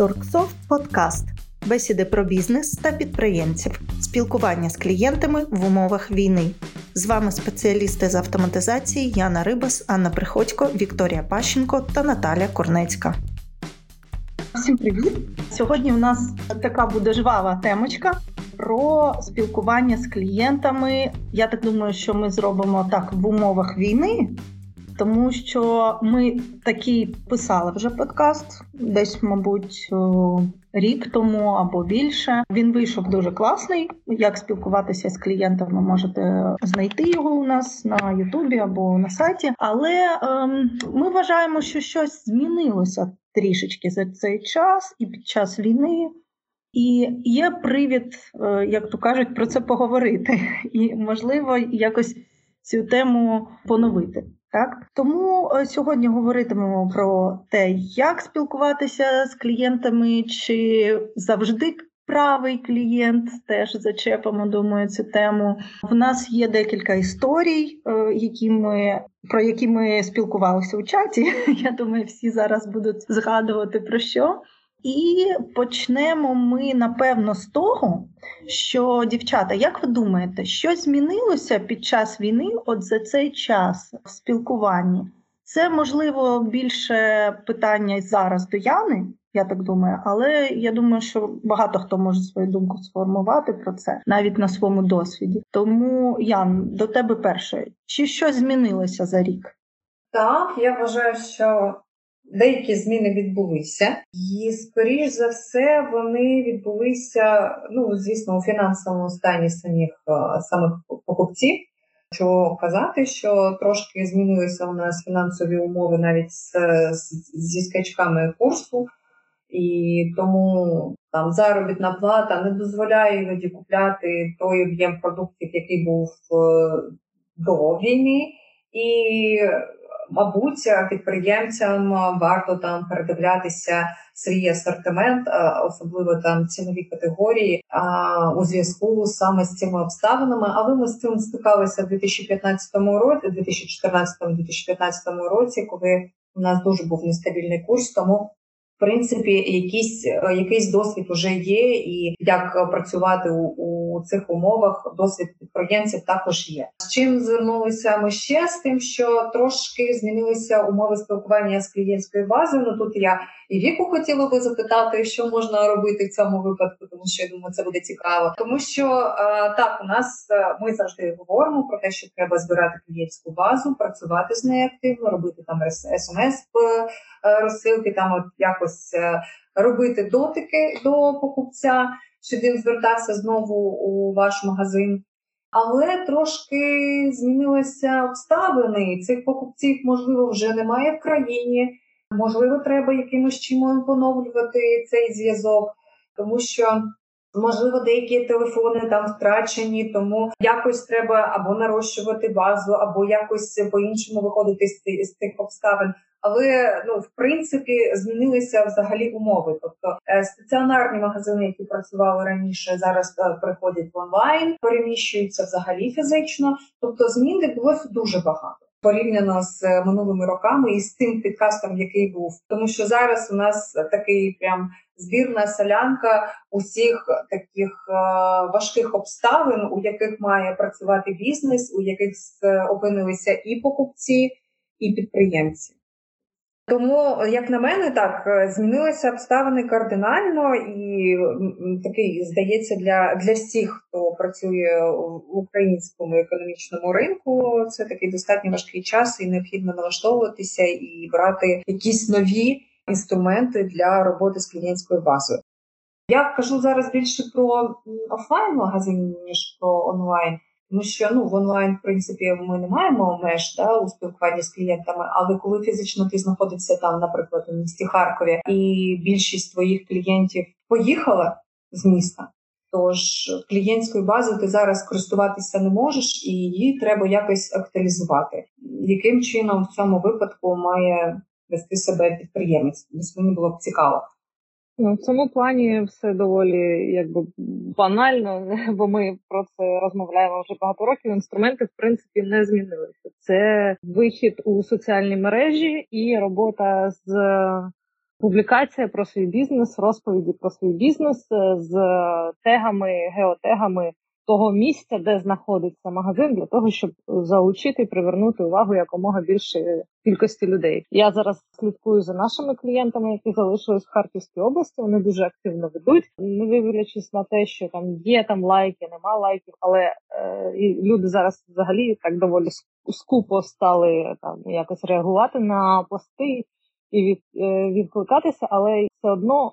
Торгсофт подкаст. Бесіди про бізнес та підприємців. Спілкування з клієнтами в умовах війни. З вами спеціалісти з автоматизації Яна Рибас, Анна Приходько, Вікторія Пащенко та Наталя Корнецька. Всім привіт! Сьогодні в нас така буде жвава темочка про спілкування з клієнтами. Я так думаю, що ми зробимо так в умовах війни, тому що ми такий писали вже подкаст десь, мабуть, рік тому або більше. Він вийшов дуже класний. Як спілкуватися з клієнтами, можете знайти його у нас на Ютубі або на сайті. Але ми вважаємо, що щось змінилося трішечки за цей час і під час війни. І є привід, як то кажуть, про це поговорити. І, можливо, якось цю тему поновити. Так? Тому сьогодні говоритимемо про те, як спілкуватися з клієнтами, чи завжди правий клієнт, теж зачепимо, думаю, цю тему. В нас є декілька історій, про які ми спілкувалися у чаті. Я думаю, всі зараз будуть згадувати про що. І почнемо ми, напевно, з того, що, дівчата, як ви думаєте, що змінилося під час війни от за цей час в спілкуванні? Це, можливо, більше питання зараз до Яни, я так думаю, але я думаю, що багато хто може свою думку сформувати про це, навіть на своєму досвіді. Тому, Ян, до тебе перше. Чи щось змінилося за рік? Так, я вважаю, що деякі зміни відбулися, і, скоріш за все, вони відбулися, звісно, у фінансовому стані самих покупців. Хочу казати, що трошки змінилися у нас фінансові умови навіть зі скачками курсу, і тому там заробітна плата не дозволяє іноді купляти той об'єм продуктів, який був до війни, і мабуть, підприємцям варто там передивлятися свій асортимент, особливо там цінові категорії, у зв'язку саме з цими обставинами. Але ми з цим стикалися в 2014-2015 році, коли у нас дуже був нестабільний курс, тому в принципі якийсь досвід уже є, і як працювати у цих умовах досвід підприємців також є. З чим звернулися ми ще? З тим, що трошки змінилися умови спілкування з клієнтською базою. Тут я і Віку хотіла би запитати, що можна робити в цьому випадку, тому що, я думаю, це буде цікаво. Тому що, так, ми завжди говоримо про те, що треба збирати клієнтську базу, працювати з нею активно, робити там смс-розсилки, там от якось робити дотики до покупця, що він звертався знову у ваш магазин. Але трошки змінилися обставини, цих покупців, можливо, вже немає в країні, можливо, треба якимось чимось поновлювати цей зв'язок, тому що, можливо, деякі телефони там втрачені, тому якось треба або нарощувати базу, або якось по-іншому виходити з тих обставин. Але, в принципі, змінилися взагалі умови. Тобто стаціонарні магазини, які працювали раніше, зараз приходять в онлайн, переміщуються взагалі фізично. Тобто змін відбулося дуже багато порівняно з минулими роками і з тим підкастом, який був. Тому що зараз у нас такий прям збірна солянка усіх таких важких обставин, у яких має працювати бізнес, у яких опинилися і покупці, і підприємці. Тому, як на мене, так, змінилися обставини кардинально, і такий, здається, для всіх, хто працює в українському економічному ринку, це такий достатньо важкий час, і необхідно налаштовуватися і брати якісь нові інструменти для роботи з клієнтською базою. Я кажу зараз більше про офлайн-магазин, ніж про онлайн. Тому що в онлайн, в принципі, ми не маємо меж у спілкуванні з клієнтами, але коли фізично ти знаходишся там, наприклад, у місті Харкові, і більшість твоїх клієнтів поїхала з міста, тож клієнтською базою ти зараз користуватися не можеш, і її треба якось активізувати. Яким чином в цьому випадку має вести себе підприємець? Мені було б цікаво. В цьому плані все доволі банально, бо ми про це розмовляємо вже багато років. Інструменти, в принципі, не змінилися. Це вихід у соціальні мережі і робота з публікація про свій бізнес, розповіді про свій бізнес з тегами, геотегами того місця, де знаходиться магазин, для того, щоб залучити і привернути увагу якомога більшої кількості людей. Я зараз слідкую за нашими клієнтами, які залишились в Харківській області, вони дуже активно ведуть, не дивлячись на те, що там є там лайки, нема лайків, але люди зараз взагалі так доволі скупо стали там якось реагувати на пости і відкликатися, але все одно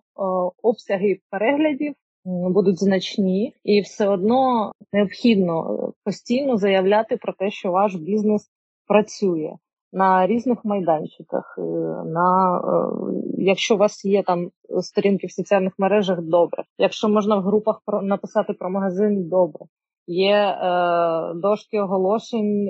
обсяги переглядів будуть значні, і все одно необхідно постійно заявляти про те, що ваш бізнес працює на різних майданчиках. Якщо у вас є там сторінки в соціальних мережах, добре. Якщо можна в групах написати про магазин, добре. Є дошки оголошень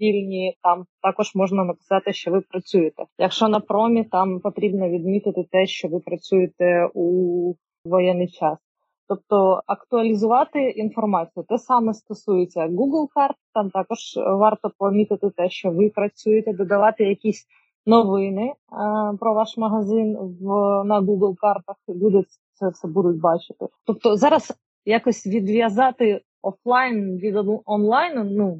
вільні, там також можна написати, що ви працюєте. Якщо на промі, там потрібно відмітити те, що ви працюєте у воєнний час. Тобто актуалізувати інформацію. Те саме стосується Google-карт, там також варто помітити те, що ви працюєте, додавати якісь новини про ваш магазин на Google-картах, люди це будуть бачити. Тобто зараз якось відв'язати офлайн від онлайну,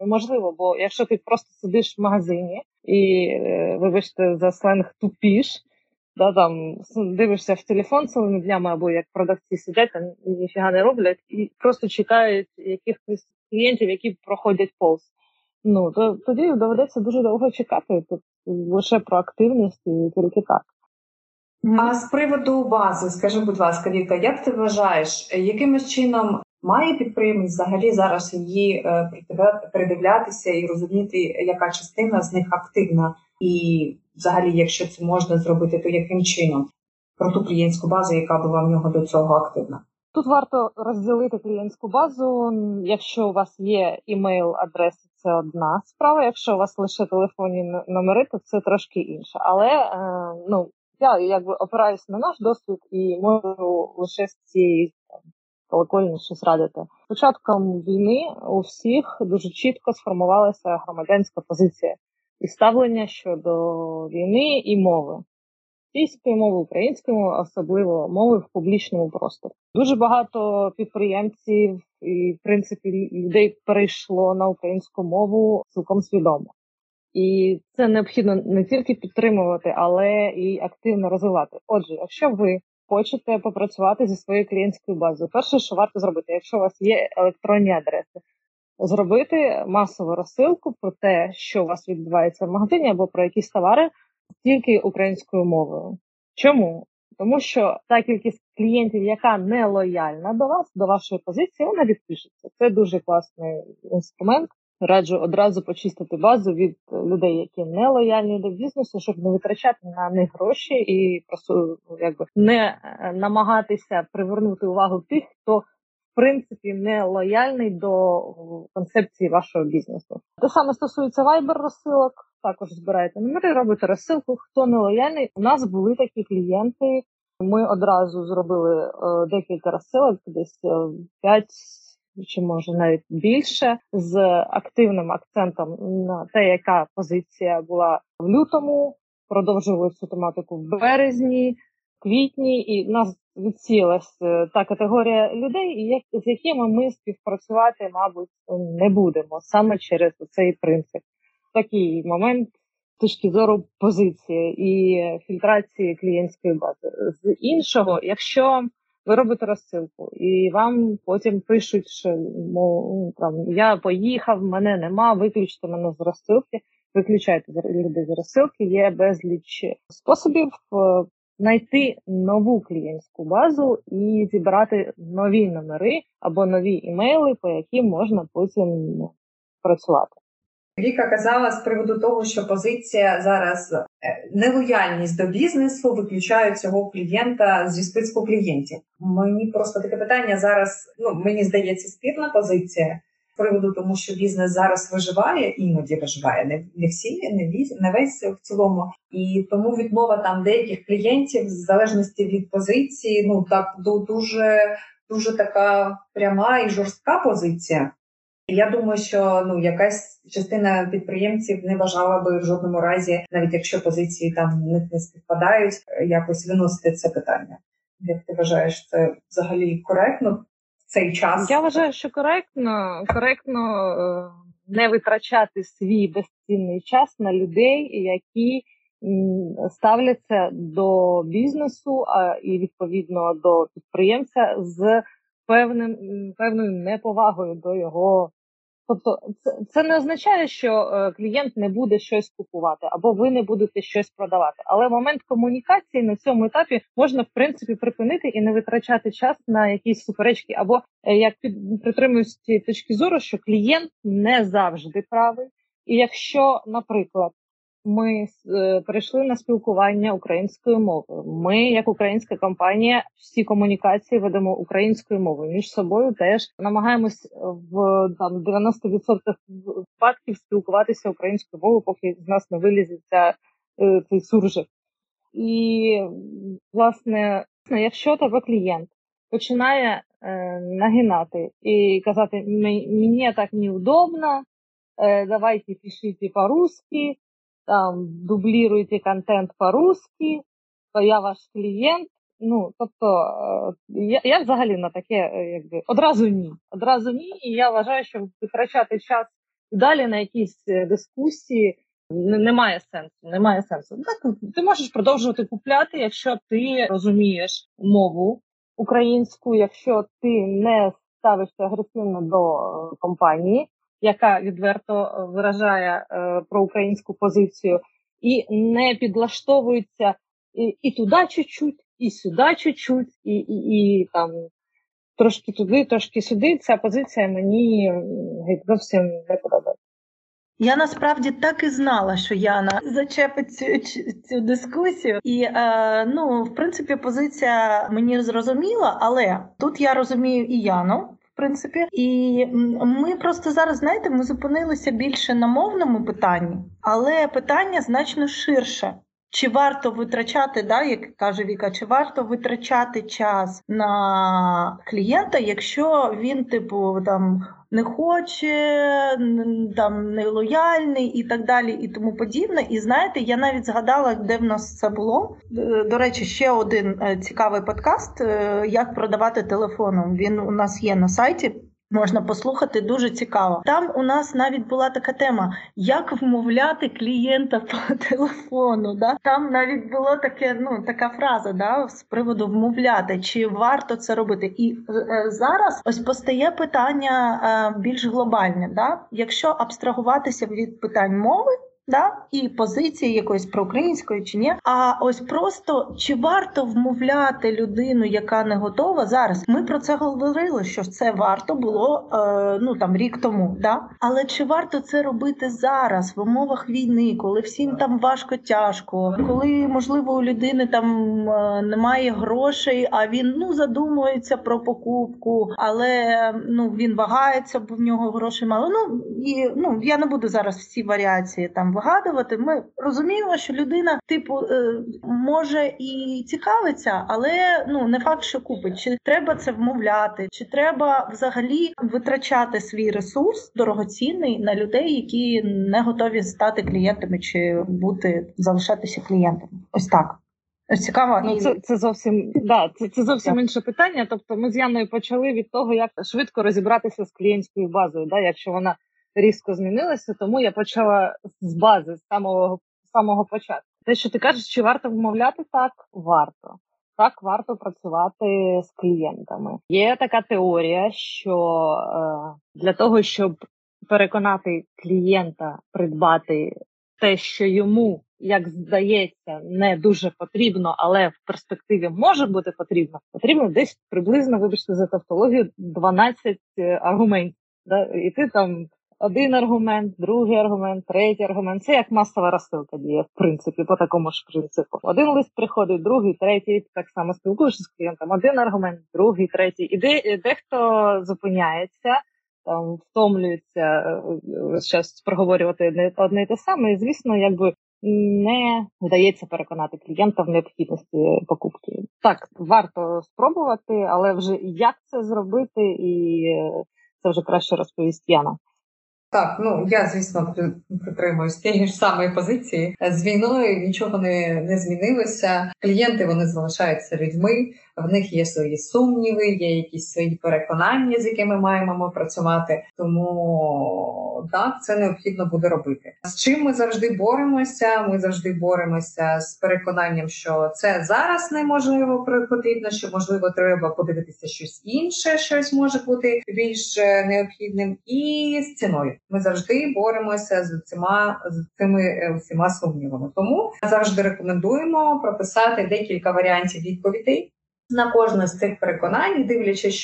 неможливо, бо якщо ти просто сидиш в магазині і, вибачте за сленг, тупіш, да, там дивишся в телефон цілими днями, або як продавці сидять, там ніфіга не роблять, і просто чекають якихось клієнтів, які проходять повз. То тоді доведеться дуже довго чекати, тобто лише про активність і тільки так. А з приводу бази, скажи, будь ласка, Віка, як ти вважаєш, якимось чином має підприємець взагалі зараз її передивлятися і розуміти, яка частина з них активна? І взагалі, якщо це можна зробити, то яким чином? Про ту клієнтську базу, яка була в нього до цього активна. Тут варто розділити клієнтську базу. Якщо у вас є імейл-адреса, це одна справа. Якщо у вас лише телефонні номери, то це трошки інше. Але, я опираюсь на наш досвід і можу лише з цієї колокольні щось радити. Початком війни у всіх дуже чітко сформувалася громадянська позиція і ставлення щодо війни і мови. Російської мови, української мови, особливо мови в публічному просторі. Дуже багато підприємців і, в принципі, людей перейшло на українську мову цілком свідомо. І це необхідно не тільки підтримувати, але і активно розвивати. Отже, якщо ви хочете попрацювати зі своєю клієнтською базою, перше, що варто зробити, якщо у вас є електронні адреси, зробити масову розсилку про те, що у вас відбувається в магазині або про якісь товари тільки українською мовою. Чому? Тому що та кількість клієнтів, яка не лояльна до вас, до вашої позиції, вона відпишеться. Це дуже класний інструмент. Раджу одразу почистити базу від людей, які не лояльні до бізнесу, щоб не витрачати на них гроші і просто не намагатися привернути увагу тих, хто в принципі не лояльний до концепції вашого бізнесу. Те саме стосується Viber розсилок, також збираєте номери, робите розсилку, хто не лояльний. У нас були такі клієнти, ми одразу зробили декілька розсилок, десь 5 чи може навіть більше, з активним акцентом на те, яка позиція була в лютому, продовжували цю тематику в березні, квітні, і в нас відсілась та категорія людей, з якими ми співпрацювати, мабуть, не будемо, саме через цей принцип. Такий момент з точки зору позиції і фільтрації клієнтської бази. З іншого, якщо ви робите розсилку, і вам потім пишуть, що я поїхав, мене нема, виключте мене з розсилки, виключайте людей з розсилки, є безліч способів знайти нову клієнтську базу і зібрати нові номери або нові імейли, по яким можна потім працювати. Віка казала з приводу того, що позиція зараз нелояльність до бізнесу виключає цього клієнта зі списку клієнтів. Мені просто таке питання зараз, мені здається, спірна позиція з приводу тому, що бізнес зараз виживає, іноді виживає, не всі, не весь в цілому. І тому відмова там деяких клієнтів в залежності від позиції, дуже така пряма і жорстка позиція. Я думаю, що якась частина підприємців не бажала би в жодному разі, навіть якщо позиції там в них не співпадають, якось виносити це питання. Як ти вважаєш, це взагалі коректно в цей час? Я вважаю, що коректно не витрачати свій безцінний час на людей, які ставляться до бізнесу і відповідно до підприємця з певною неповагою до його. Тобто це не означає, що клієнт не буде щось купувати, або ви не будете щось продавати. Але момент комунікації на цьому етапі можна, в принципі, припинити і не витрачати час на якісь суперечки. Або, як притримуюсь цієї точки зору, що клієнт не завжди правий. І якщо, наприклад, ми перейшли на спілкування українською мовою. Ми, як українська компанія, всі комунікації ведемо українською мовою. Між собою теж намагаємось в 90% випадків спілкуватися українською мовою, поки з нас не вилізеться цей суржик. І, власне, якщо тебе клієнт починає нагинати і казати «мені так неудобно, давайте пишіть по-русски», там, дубліруйте контент по-русски, то я ваш клієнт. Тобто, я взагалі на таке, якби, одразу ні, і я вважаю, що витрачати час далі на якісь дискусії немає сенсу. Так, ти можеш продовжувати купляти, якщо ти розумієш мову українську, якщо ти не ставишся агресивно до компанії, яка відверто виражає проукраїнську позицію, і не підлаштовується і туди чуть-чуть, і сюди чуть-чуть, і там трошки туди, трошки сюди. Ця позиція мені зовсім не подобається. Я насправді так і знала, що Яна зачепить цю дискусію. І, в принципі, позиція мені зрозуміла, але тут я розумію і Яну, в принципі. І ми просто зараз, ми зупинилися більше на мовному питанні, але питання значно ширше. Чи варто витрачати, як каже Віка, чи варто витрачати час на клієнта, якщо він, не хоче, не лояльний і так далі, і тому подібне. І я навіть згадала, де в нас це було. До речі, ще один цікавий подкаст «Як продавати телефоном». Він у нас є на сайті, можна послухати, дуже цікаво. Там у нас навіть була така тема, як вмовляти клієнта по телефону. Да? Там навіть була така фраза з приводу вмовляти, чи варто це робити. І зараз ось постає питання більш глобальне. Да? Якщо абстрагуватися від питань мови, і позиції якоїсь проукраїнської чи ні. А ось просто, чи варто вмовляти людину, яка не готова зараз? Ми про це говорили, що це варто було, рік тому. Да? Але чи варто це робити зараз, в умовах війни, коли всім там важко-тяжко, коли, можливо, у людини там немає грошей, а він, задумується про покупку, але, він вагається, бо в нього грошей мало. Я не буду зараз всі варіації вигадувати. Ми розуміємо, що людина, може і цікавиться, але, не факт, що купить. Чи треба це вмовляти? Чи треба взагалі витрачати свій ресурс дорогоцінний на людей, які не готові стати клієнтами чи залишатися клієнтами? Ось так. Цікаво. Це зовсім інше питання. Тобто ми з Яною почали від того, як швидко розібратися з клієнтською базою, якщо вона різко змінилася, тому я почала з бази, з самого початку. Те, що ти кажеш, чи варто вмовляти, так, варто. Так, варто працювати з клієнтами. Є така теорія, що для того, щоб переконати клієнта придбати те, що йому, як здається, не дуже потрібно, але в перспективі може бути потрібно, потрібно десь приблизно, вибачте за тавтологію, 12 аргументів. І ти один аргумент, другий аргумент, третій аргумент. Це як масова розсилка діє, в принципі, по такому ж принципу. Один лист приходить, другий, третій, так само спілкуєшся з клієнтом. Один аргумент, другий, третій. І дехто зупиняється, втомлюється щось проговорювати одне і те саме. І, звісно, не вдається переконати клієнта в необхідності покупки. Так, варто спробувати, але вже як це зробити і... Це вже краще розповість Яна. Так, я, звісно, притримуюсь тієї ж самої позиції. З війною нічого не змінилося. Клієнти, вони залишаються людьми, в них є свої сумніви, є якісь свої переконання, з якими маємо працювати. Тому, так, це необхідно буде робити. З чим ми завжди боремося? Ми завжди боремося з переконанням, що це зараз неможливо, потрібно, що, можливо, треба подивитися щось інше, щось може бути більш необхідним, і з ціною. Ми завжди боремося з цими всіма сумнівами. Тому завжди рекомендуємо прописати декілька варіантів відповідей на кожне з цих переконань, дивлячись,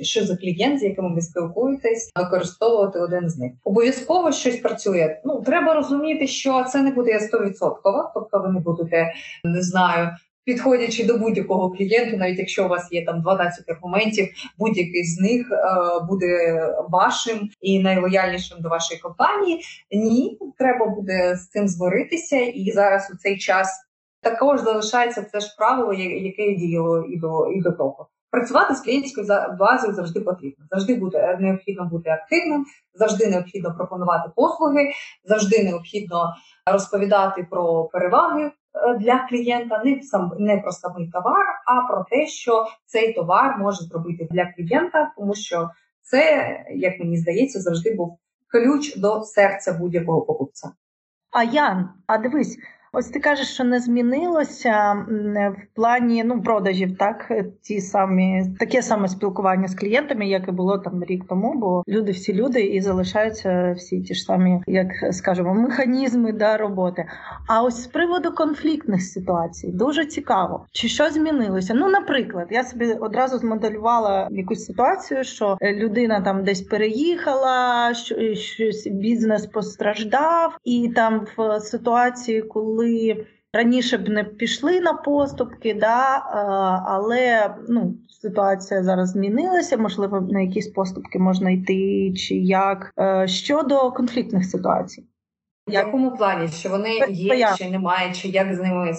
що за клієнт, з яким ви спілкуєтесь, використовувати один з них. Обов'язково щось працює. Треба розуміти, що це не буде 100%, тобто ви не будете, підходячи до будь-якого клієнту, навіть якщо у вас є 12 аргументів, будь-який з них буде вашим і найлояльнішим до вашої компанії. Ні, треба буде з цим змиритися, і зараз у цей час також залишається це ж правило, яке діяло і до того. Працювати з клієнтською базою завжди потрібно. Завжди необхідно бути активним, завжди необхідно пропонувати послуги, завжди необхідно розповідати про переваги для клієнта, не про самий товар, а про те, що цей товар може зробити для клієнта, тому що це, як мені здається, завжди був ключ до серця будь-якого покупця. А Ян, дивись, ось ти кажеш, що не змінилося в плані продажів, так? Таке саме спілкування з клієнтами, як і було рік тому, бо люди всі люди і залишаються всі ті ж самі, як скажемо, механізми роботи. А ось з приводу конфліктних ситуацій дуже цікаво, чи що змінилося? Наприклад, я собі одразу змоделювала якусь ситуацію, що людина десь переїхала, щось бізнес постраждав, і в ситуації, коли раніше б не пішли на поступки, але ситуація зараз змінилася, можливо, на якісь поступки можна йти, чи як. Щодо конфліктних ситуацій? В якому плані? Що вони є, чи немає, чи як з ними?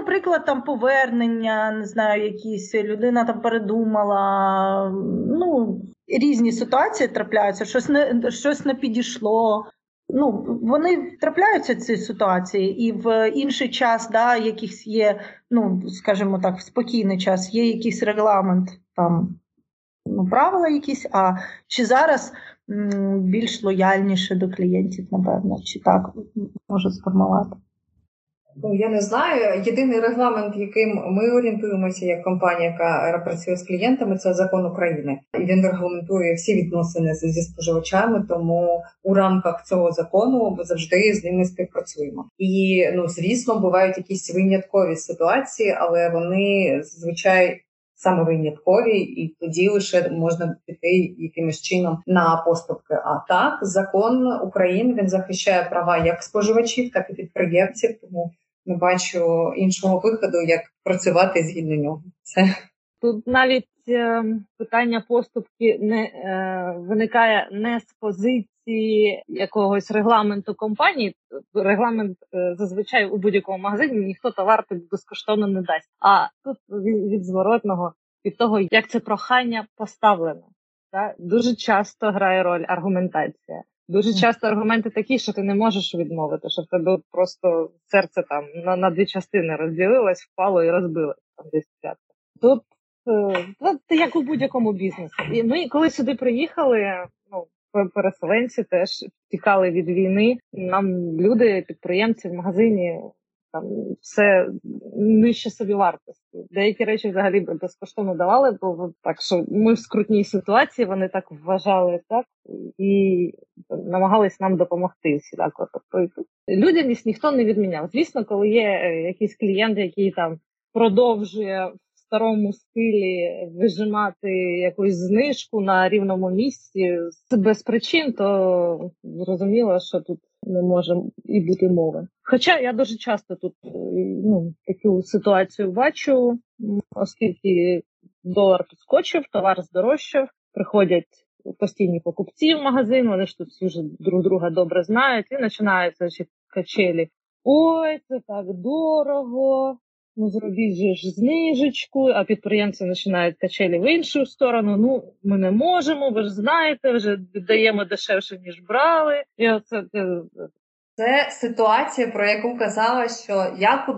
Наприклад, повернення, якісь людина передумала. Різні ситуації трапляються, щось не підійшло. Вони трапляються, ці ситуації, і в інший час, якісь є, скажімо так, в спокійний час, є якийсь регламент, правила якісь, а чи зараз більш лояльніше до клієнтів, напевно, чи так можу сформувати? Я не знаю. Єдиний регламент, яким ми орієнтуємося як компанія, яка працює з клієнтами, це закон України. І він регламентує всі відносини зі споживачами, тому у рамках цього закону ми завжди з ними співпрацюємо. І, звісно, бувають якісь виняткові ситуації, але вони, зазвичай, саме виняткові, і тоді лише можна піти якимось чином на поступки. А так, закон України, він захищає права як споживачів, так і підприємців, тому не бачу іншого виходу, як працювати згідно нього. Тут навіть питання поступки не виникає не з позиції якогось регламенту компанії. Регламент зазвичай у будь-якому магазині ніхто товар безкоштовно не дасть. А тут від зворотного, від того, як це прохання поставлено. Дуже часто грає роль аргументація. Дуже часто аргументи такі, що ти не можеш відмовити, що в тебе просто серце на дві частини розділилось, впало і розбилось десь п'ятка. Тут як у будь-якому бізнесі. І ми, коли сюди приїхали, переселенці теж тікали від війни. Нам люди, підприємці в магазині, все нижче собівартості. Деякі речі взагалі безкоштовно давали, бо так, що ми в скрутній ситуації, вони так вважали, і намагались нам допомогти всі так. Людяність ніхто не відміняв. Звісно, коли є якийсь клієнт, який продовжує старому стилі вижимати якусь знижку на рівному місці без причин, то зрозуміло, що тут не може і бути мови. Хоча я дуже часто тут таку ситуацію бачу, оскільки долар підскочив, товар здорожчав, приходять постійні покупці в магазин, вони ж тут всі вже друг друга добре знають, і починаються качелі. Ой, це так дорого! ну, зробіть же ж знижечку, а підприємці починають качелі в іншу сторону. Ну, ми не можемо, ви ж знаєте, вже віддаємо дешевше, ніж брали. І оце... Це ситуація, про яку казала, що як у 2014-2015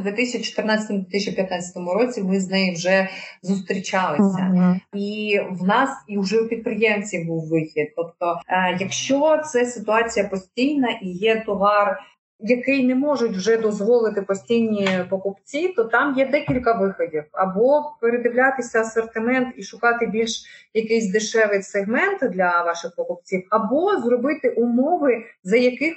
році ми з нею вже зустрічалися. І в нас, і вже у підприємців був вихід. Тобто, якщо це ситуація постійна і є товар, який не можуть вже дозволити постійні покупці, то там є декілька виходів. Або передивлятися асортимент і шукати більш якийсь дешевий сегмент для ваших покупців, або зробити умови, за яких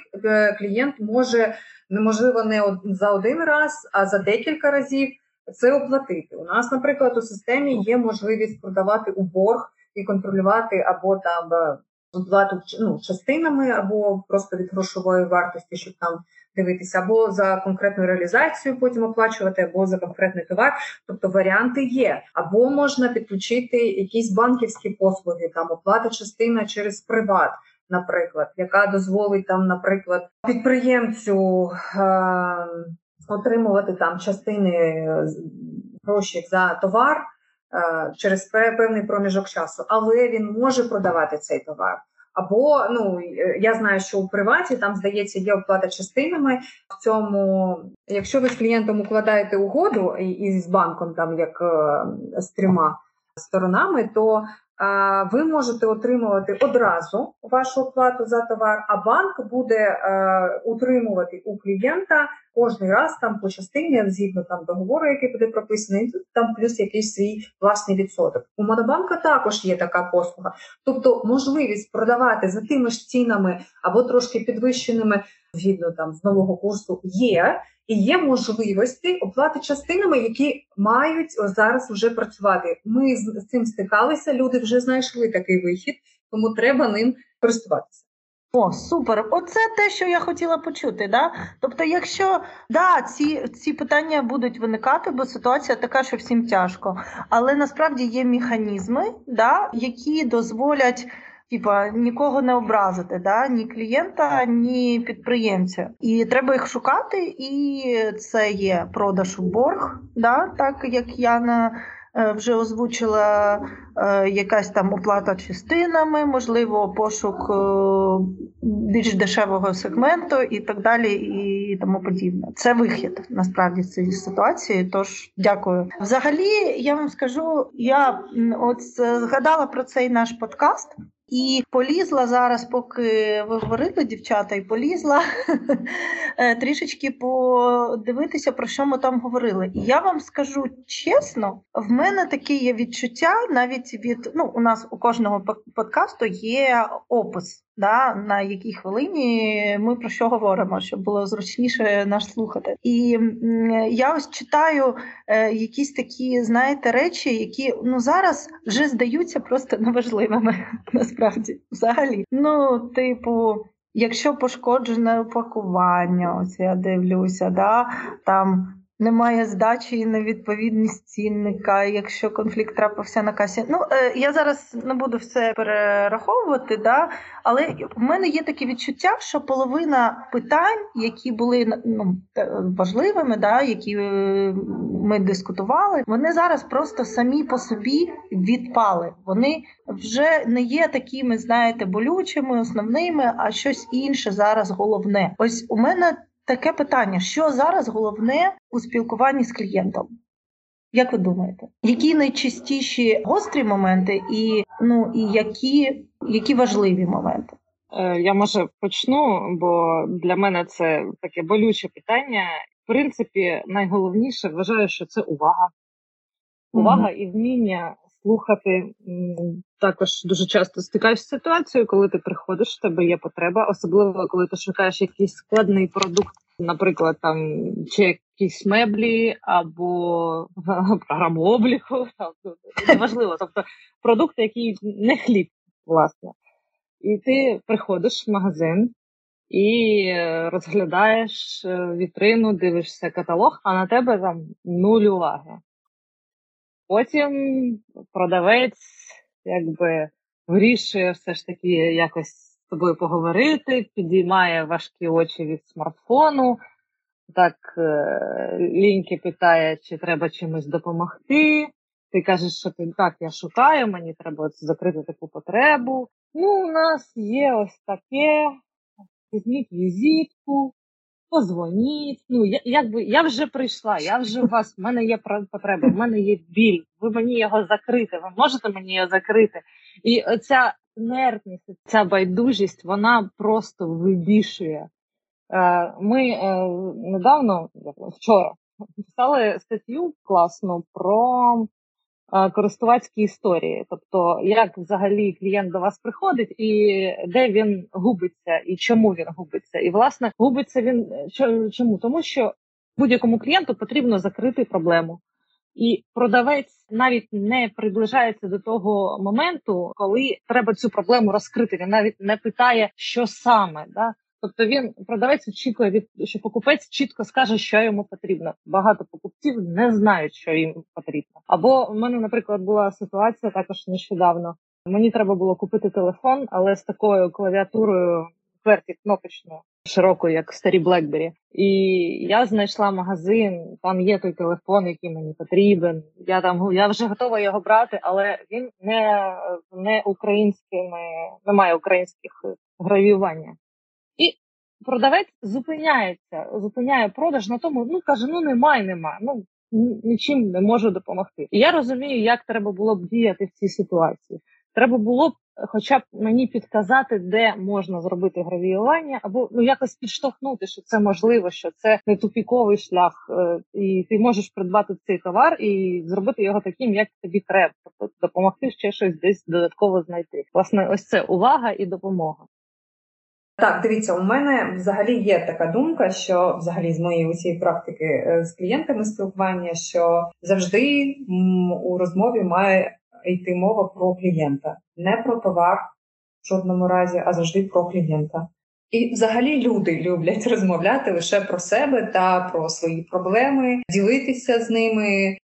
клієнт може, неможливо, не за один раз, а за декілька разів це оплатити. У нас, наприклад, у системі є можливість продавати у борг і контролювати або там оплату, ну, частинами, або просто від грошової вартості, щоб там дивитися, або за конкретну реалізацію потім оплачувати, або за конкретний товар. Тобто варіанти є. Або можна підключити якісь банківські послуги, там оплата частина через Приват, наприклад, яка дозволить там, наприклад, підприємцю отримувати там частини грошей за товар через певний проміжок часу, але він може продавати цей товар. Або, ну, я знаю, що у Приваті, там, здається, є оплата частинами. В цьому, якщо ви з клієнтом укладаєте угоду і з банком, там, як з трьома сторонами, то ви можете отримувати одразу вашу оплату за товар, а банк буде утримувати у клієнта кожний раз там по частині, згідно там договору, який буде прописаний, там плюс якийсь свій власний відсоток. У Монобанка також є така послуга. Тобто можливість продавати за тими ж цінами або трошки підвищеними, згідно там з нового курсу, є. І є можливості оплати частинами, які мають зараз вже працювати. Ми з цим стикалися, люди вже знайшли такий вихід, тому треба ним користуватися. О, супер! Оце те, що я хотіла почути, да? Тобто, якщо, да, ці питання будуть виникати, бо ситуація така, що всім тяжко. Але насправді є механізми, да, які дозволять нікого не образити, да? Ні клієнта, ні підприємця. І треба їх шукати, і це є продаж у борг, да? Так як Яна вже озвучила, якась там оплата частинами, можливо, пошук більш дешевого сегменту і так далі, і тому подібне. Це вихід, насправді, з цієї ситуації, тож дякую. Взагалі, я вам скажу, я от згадала про цей наш подкаст, і полізла зараз, поки ви говорили, дівчата, і полізла трішечки подивитися, про що ми там говорили. І я вам скажу чесно, в мене таке є відчуття, навіть від, ну, у нас у кожного подкасту є опис, да, на якій хвилині ми про що говоримо, щоб було зручніше нас слухати. І я ось читаю якісь такі, знаєте, речі, які, ну, зараз вже здаються просто неважливими, насправді, взагалі. Ну, типу, якщо пошкоджене упакування, ось я дивлюся, да, там... Немає здачі і невідповідність цінника, якщо конфлікт трапився на касі. Ну, я зараз не буду все перераховувати, да? Але в мене є таке відчуття, що половина питань, які були, ну, важливими, да? Які ми дискутували, вони зараз просто самі по собі відпали. Вони вже не є такими, знаєте, болючими, основними, а щось інше зараз головне. Ось у мене таке питання, що зараз головне у спілкуванні з клієнтом? Як ви думаєте? Які найчастіші гострі моменти і, ну, і які важливі моменти? Я, може, почну, бо для мене це таке болюче питання. В принципі, найголовніше, вважаю, що це увага. Увага і вміння слухати. Також дуже часто стикаюся з ситуацією, коли ти приходиш, в тебе є потреба, особливо коли ти шукаєш якийсь складний продукт, наприклад, там чи якісь меблі або програму обліку, неважливо, тобто продукти, які не хліб, власне. І ти приходиш в магазин і розглядаєш вітрину, дивишся каталог, а на тебе там нуль уваги. Потім продавець якби вирішує все ж таки якось з тобою поговорити, підіймає важкі очі від смартфону, так ліньки питає, чи треба чимось допомогти. Ти кажеш, що ти так, я шукаю, мені треба закрити таку потребу. Ну, у нас є ось таке, візьміть візитку, позвоніть. Ну, я вже прийшла, я вже у вас, в мене є потреба, в мене є біль, ви мені його закрите, ви можете мені його закрити? І оця інертність, ця байдужість, вона просто вибішує. Ми недавно, вчора, писали статтю класну про користувацькі історії. Тобто, як взагалі клієнт до вас приходить і де він губиться, і чому він губиться. І, власне, губиться він чому? Тому що будь-якому клієнту потрібно закрити проблему. І продавець навіть не приближається до того моменту, коли треба цю проблему розкрити. Він навіть не питає, що саме, да? Тобто продавець очікує, що покупець чітко скаже, що йому потрібно. Багато покупців не знають, що їм потрібно. Або в мене, наприклад, була ситуація також нещодавно. Мені треба було купити телефон, але з такою клавіатурою кверті кнопочною, широкою, як старі BlackBerry. І я знайшла магазин, там є той телефон, який мені потрібен. Я вже готова його брати, але він не українськими, не має українських гравіювання. І продавець зупиняє продаж на тому, каже, немає, нічим не можу допомогти. І я розумію, як треба було б діяти в цій ситуації. Треба було б хоча б мені підказати, де можна зробити гравіювання, або якось підштовхнути, що це можливо, що це не тупіковий шлях, і ти можеш придбати цей товар і зробити його таким, як тобі треба. Тобто допомогти ще щось десь додатково знайти. Власне, ось це увага і допомога. Так, дивіться, у мене взагалі є така думка, що взагалі з моєї усієї практики з клієнтами спілкування, що завжди у розмові має йти мова про клієнта. Не про товар в жодному разі, а завжди про клієнта. І взагалі люди люблять розмовляти лише про себе та про свої проблеми, ділитися з ними.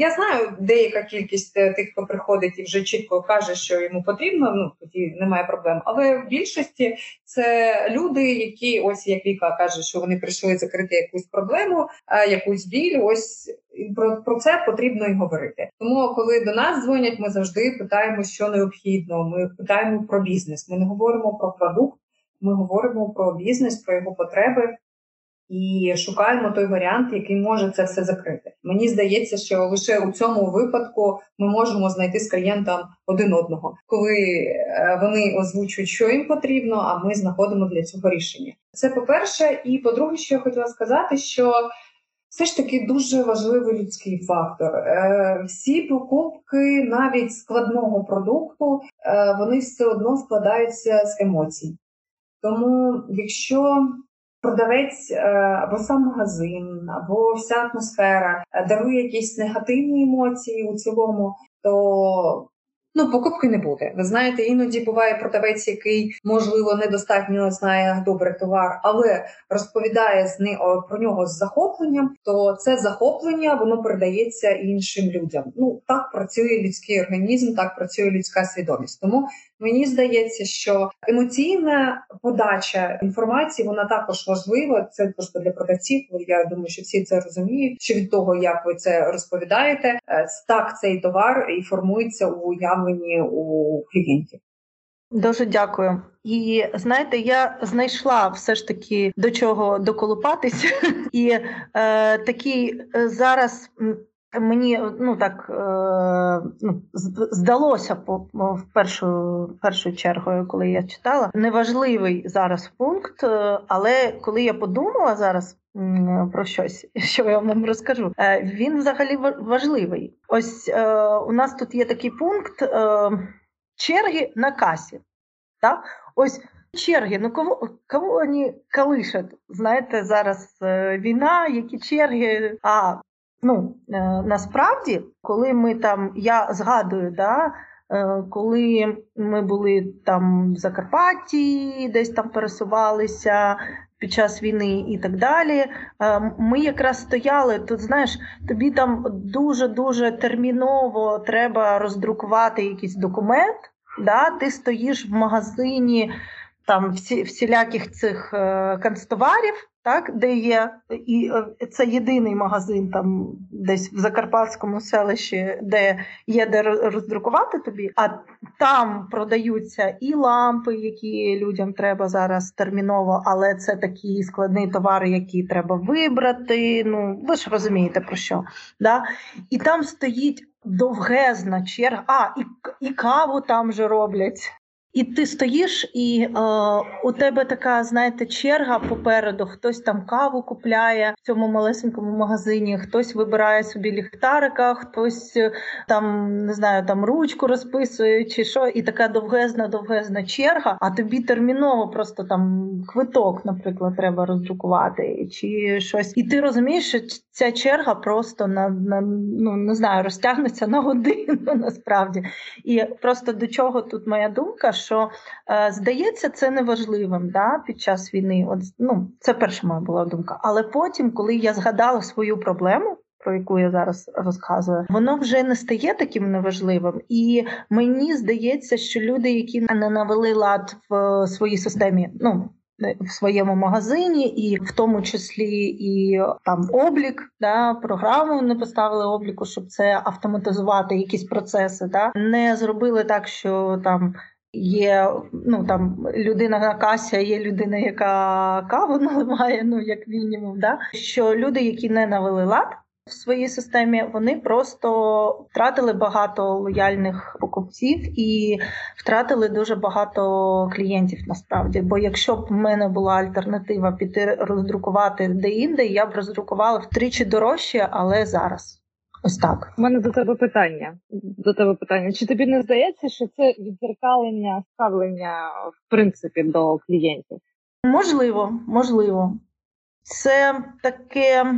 Я знаю, деяка кількість тих, хто приходить і вже чітко каже, що йому потрібно, тоді немає проблем. Але в більшості це люди, які, ось як Віка каже, що вони прийшли закрити якусь проблему, якусь біль, ось про це потрібно і говорити. Тому, коли до нас дзвонять, ми завжди питаємо, що необхідно, ми питаємо про бізнес. Ми не говоримо про продукт, ми говоримо про бізнес, про його потреби. І шукаємо той варіант, який може це все закрити. Мені здається, що лише у цьому випадку ми можемо знайти з клієнтом один одного. Коли вони озвучують, що їм потрібно, а ми знаходимо для цього рішення. Це по-перше. І по-друге, що я хотіла сказати, що все ж таки дуже важливий людський фактор. Всі покупки, навіть складного продукту, вони все одно складаються з емоцій. Тому якщо продавець або сам магазин, або вся атмосфера дарує якісь негативні емоції у цілому, то покупки не буде. Ви знаєте, іноді буває продавець, який, можливо, недостатньо знає добре товар, але розповідає про нього з захопленням, то це захоплення, воно передається іншим людям. Так працює людський організм, так працює людська свідомість. Тому мені здається, що емоційна подача інформації, вона також важлива. Це просто для продавців, я думаю, що всі це розуміють, що від того, як ви це розповідаєте, так цей товар і формується у уявленні у клієнтів. Дуже дякую. І, знаєте, я знайшла все ж таки до чого доколупатися. І такий зараз мені здалося першою чергою, коли я читала, неважливий зараз пункт, але коли я подумала зараз про щось, що я вам розкажу, він взагалі важливий. Ось у нас тут є такий пункт черги на касі. Так? Ось черги, кого вони колишать? Знаєте, зараз війна, які черги, насправді, коли ми там, я згадую, коли ми були там в Закарпатті, десь там пересувалися під час війни і так далі, ми якраз стояли, тут, знаєш, тобі там дуже-дуже терміново треба роздрукувати якийсь документ, ти стоїш в магазині, там всіляких цих канцтоварів, так, де є, і це єдиний магазин там десь в Закарпатському селищі, де є де роздрукувати тобі, а там продаються і лампи, які людям треба зараз терміново, але це такі складні товари, які треба вибрати, ну, ви ж розумієте про що, да? І там стоїть довгезна черга, і каву там же роблять. І ти стоїш, і у тебе така, знаєте, черга попереду. Хтось там каву купляє в цьому малесенькому магазині, хтось вибирає собі ліхтарика, хтось там, не знаю, там ручку розписує чи що. І така довгезна черга, а тобі терміново просто там квиток, наприклад, треба роздрукувати чи щось. І ти розумієш, що ця черга просто ну, не знаю, розтягнеться на годину насправді. І просто до чого тут моя думка, що, здається, це неважливим, да, під час війни. От, ну, це перша моя була думка. Але потім, коли я згадала свою проблему, про яку я зараз розказую, воно вже не стає таким неважливим. І мені здається, що люди, які не навели лад в своїй системі, ну, в своєму магазині, і в тому числі і там облік, да, програму не поставили обліку, щоб це автоматизувати, якісь процеси, да, не зробили так, що там є, ну, там людина на касі, є людина, яка каву наливає, ну, як мінімум, да, що люди, які не навели лад в своїй системі, вони просто втратили багато лояльних покупців і втратили дуже багато клієнтів насправді. Бо якщо б в мене була альтернатива піти роздрукувати де-інде, я б роздрукувала втричі дорожче, але зараз. Ось так. У мене до тебе питання. Чи тобі не здається, що це віддзеркалення ставлення, в принципі, до клієнтів? Можливо. Це таке,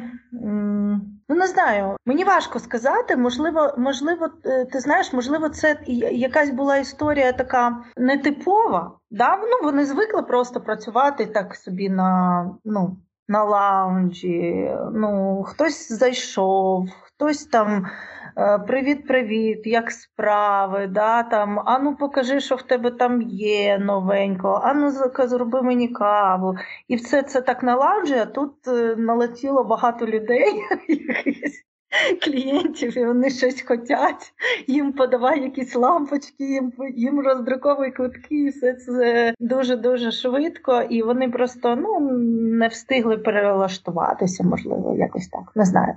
ну не знаю, мені важко сказати, можливо, ти знаєш, можливо, це якась була історія така нетипова, да? Ну, вони звикли просто працювати так собі на лаунжі, ну, хтось зайшов, хтось там привіт, як справи, да, там, а ну покажи, що в тебе там є новенько, а ну зроби мені каву. І все це так на лаунжі, а тут налетіло багато людей, якихось клієнтів, і вони щось хочуть, їм подавай якісь лампочки, їм роздруковують квитки, і все це дуже-дуже швидко, і вони просто, ну, не встигли перелаштуватися, можливо, якось так, не знаю.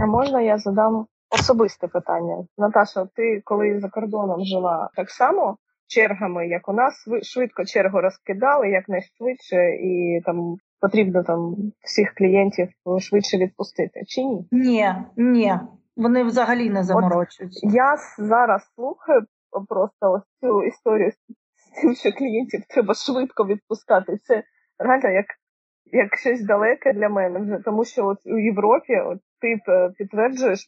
А можна я задам особисте питання? Наташа, ти коли за кордоном жила так само чергами, як у нас, швидко чергу розкидали, якнайшвидше, і там потрібно там всіх клієнтів швидше відпустити, чи ні? Ні. Вони взагалі не заморочуються. Я зараз слухаю просто ось цю історію з тим, що клієнтів треба швидко відпускати. Це реально як щось далеке для мене вже, тому що от у Європі, от ти підтверджуєш,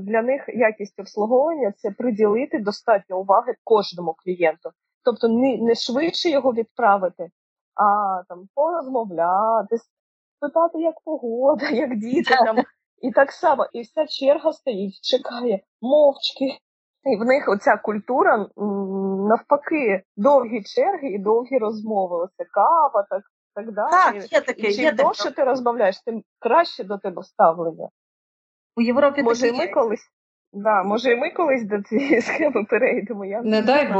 для них якість обслуговування – це приділити достатньо уваги кожному клієнту. Тобто не швидше його відправити, а там порозмовляти, питати, як погода, як діти, там і так само. І вся черга стоїть, чекає, мовчки. І в них оця культура, навпаки, довгі черги і довгі розмови. Оце кава, так далі. Так, є таке. І чим довше ти розмовляєш, тим краще до тебе ставлення. У Європі може такі... може і ми колись до цієї схеми перейдемо. Не дай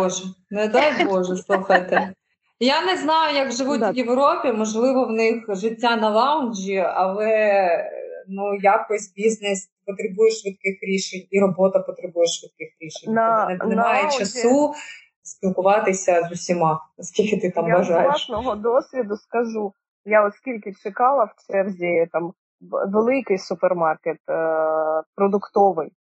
Боже, слухайте. Я не знаю, як живуть в Європі, можливо, в них життя на лаунжі, але ну якось бізнес потребує швидких рішень і робота потребує швидких рішень. Немає часу спілкуватися з усіма, скільки ти там бажаєш. Я з власного досвіду скажу, я оскільки чекала в черзі там великий супермаркет, продуктовий,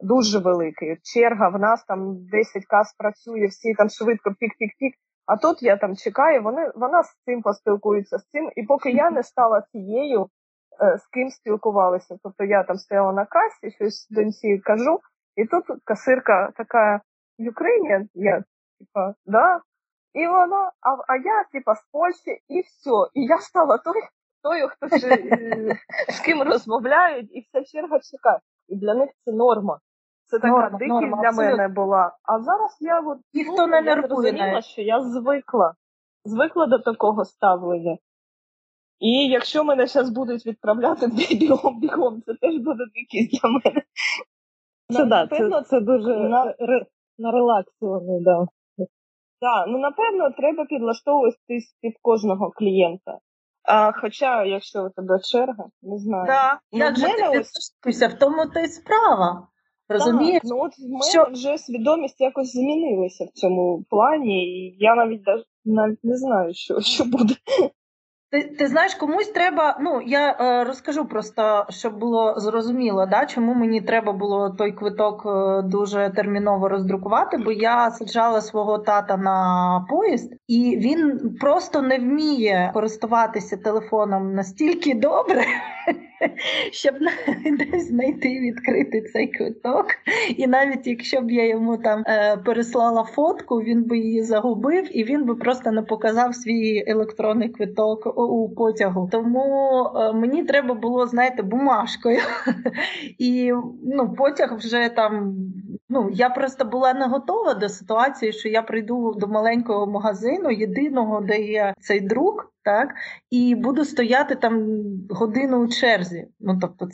дуже великий, черга, в нас там 10 кас працює, всі там швидко пік-пік-пік, а тут я там чекаю, вона з цим поспілкується, з цим, і поки я не стала тією, з ким спілкувалася, тобто я там стояла на касі, щось доньці кажу, і тут касирка така, Ukrainian, я, типа, да, і вона, а я, типа, з Польщі, і все, і я стала тою, хто з ким розмовляють, і вся черга чекає. І для них це норма. Це така дикість для мене була. А зараз я от ніхто не нервує, що я звикла до такого ставлення. І якщо мене зараз будуть відправляти бігом, це теж буде дикість для мене. Це, напевно, це дуже на релаксований, да. Так, ну, напевно, треба підлаштовуватись під кожного клієнта. А, хоча, якщо у тебе черга, не знаю. Так, як же ти підлаштуєшся, в тому то й справа. Розумієш? Так, ну от в мене вже свідомість якось змінилася в цьому плані, і я навіть не знаю, що буде. Ти знаєш, комусь треба, ну, я розкажу просто, щоб було зрозуміло, да, чому мені треба було той квиток дуже терміново роздрукувати, бо я саджала свого тата на поїзд, і він просто не вміє користуватися телефоном настільки добре, щоб десь знайти і відкрити цей квиток. І навіть якщо б я йому там переслала фотку, він би її загубив, і він би просто не показав свій електронний квиток у потягу. Тому мені треба було, знаєте, бумажкою. І ну, потяг вже там... Ну, я просто була не готова до ситуації, що я прийду до маленького магазину, єдиного, де є цей друк, так, і буду стояти там годину у черзі. Ну, тобто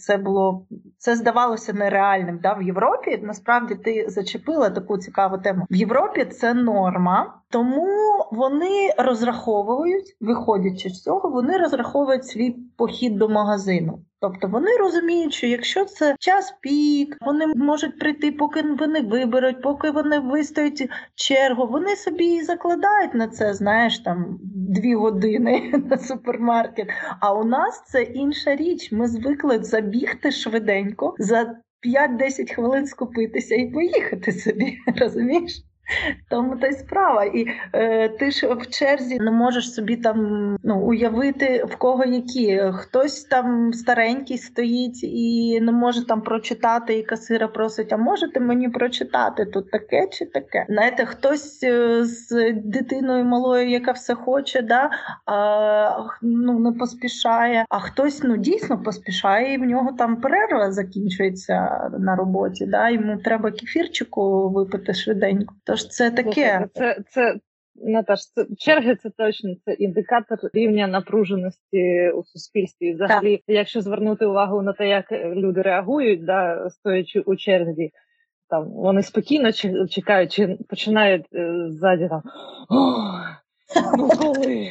це здавалося нереальним, да, в Європі. Насправді ти зачепила таку цікаву тему. В Європі це норма, тому вони розраховують, виходячи з цього, вони розраховують свій похід до магазину. Тобто вони розуміють, що якщо це час пік, вони можуть прийти, поки вони виберуть, поки вони вистоять чергу. Вони собі і закладають на це, знаєш, там 2 години на супермаркет. А у нас це інша річ. Ми звикли забігти швиденько, за 5-10 хвилин скупитися і поїхати собі, розумієш? Тому та й справа. І ти ж в черзі не можеш собі там уявити, в кого які. Хтось там старенький стоїть і не може там прочитати, і касира просить, а можете мені прочитати тут таке чи таке? Знаєте, хтось з дитиною малою, яка все хоче, да? Не поспішає, а хтось дійсно поспішає, і в нього там перерва закінчується на роботі, да? Йому треба кефірчику випити швиденько. Тож це таке. Це Наташ, черги це точно, це індикатор рівня напруженості у суспільстві. І взагалі, якщо звернути увагу на те, як люди реагують, да, стоячи у черзі, там вони спокійно чекають, чи починають ззаді там коли?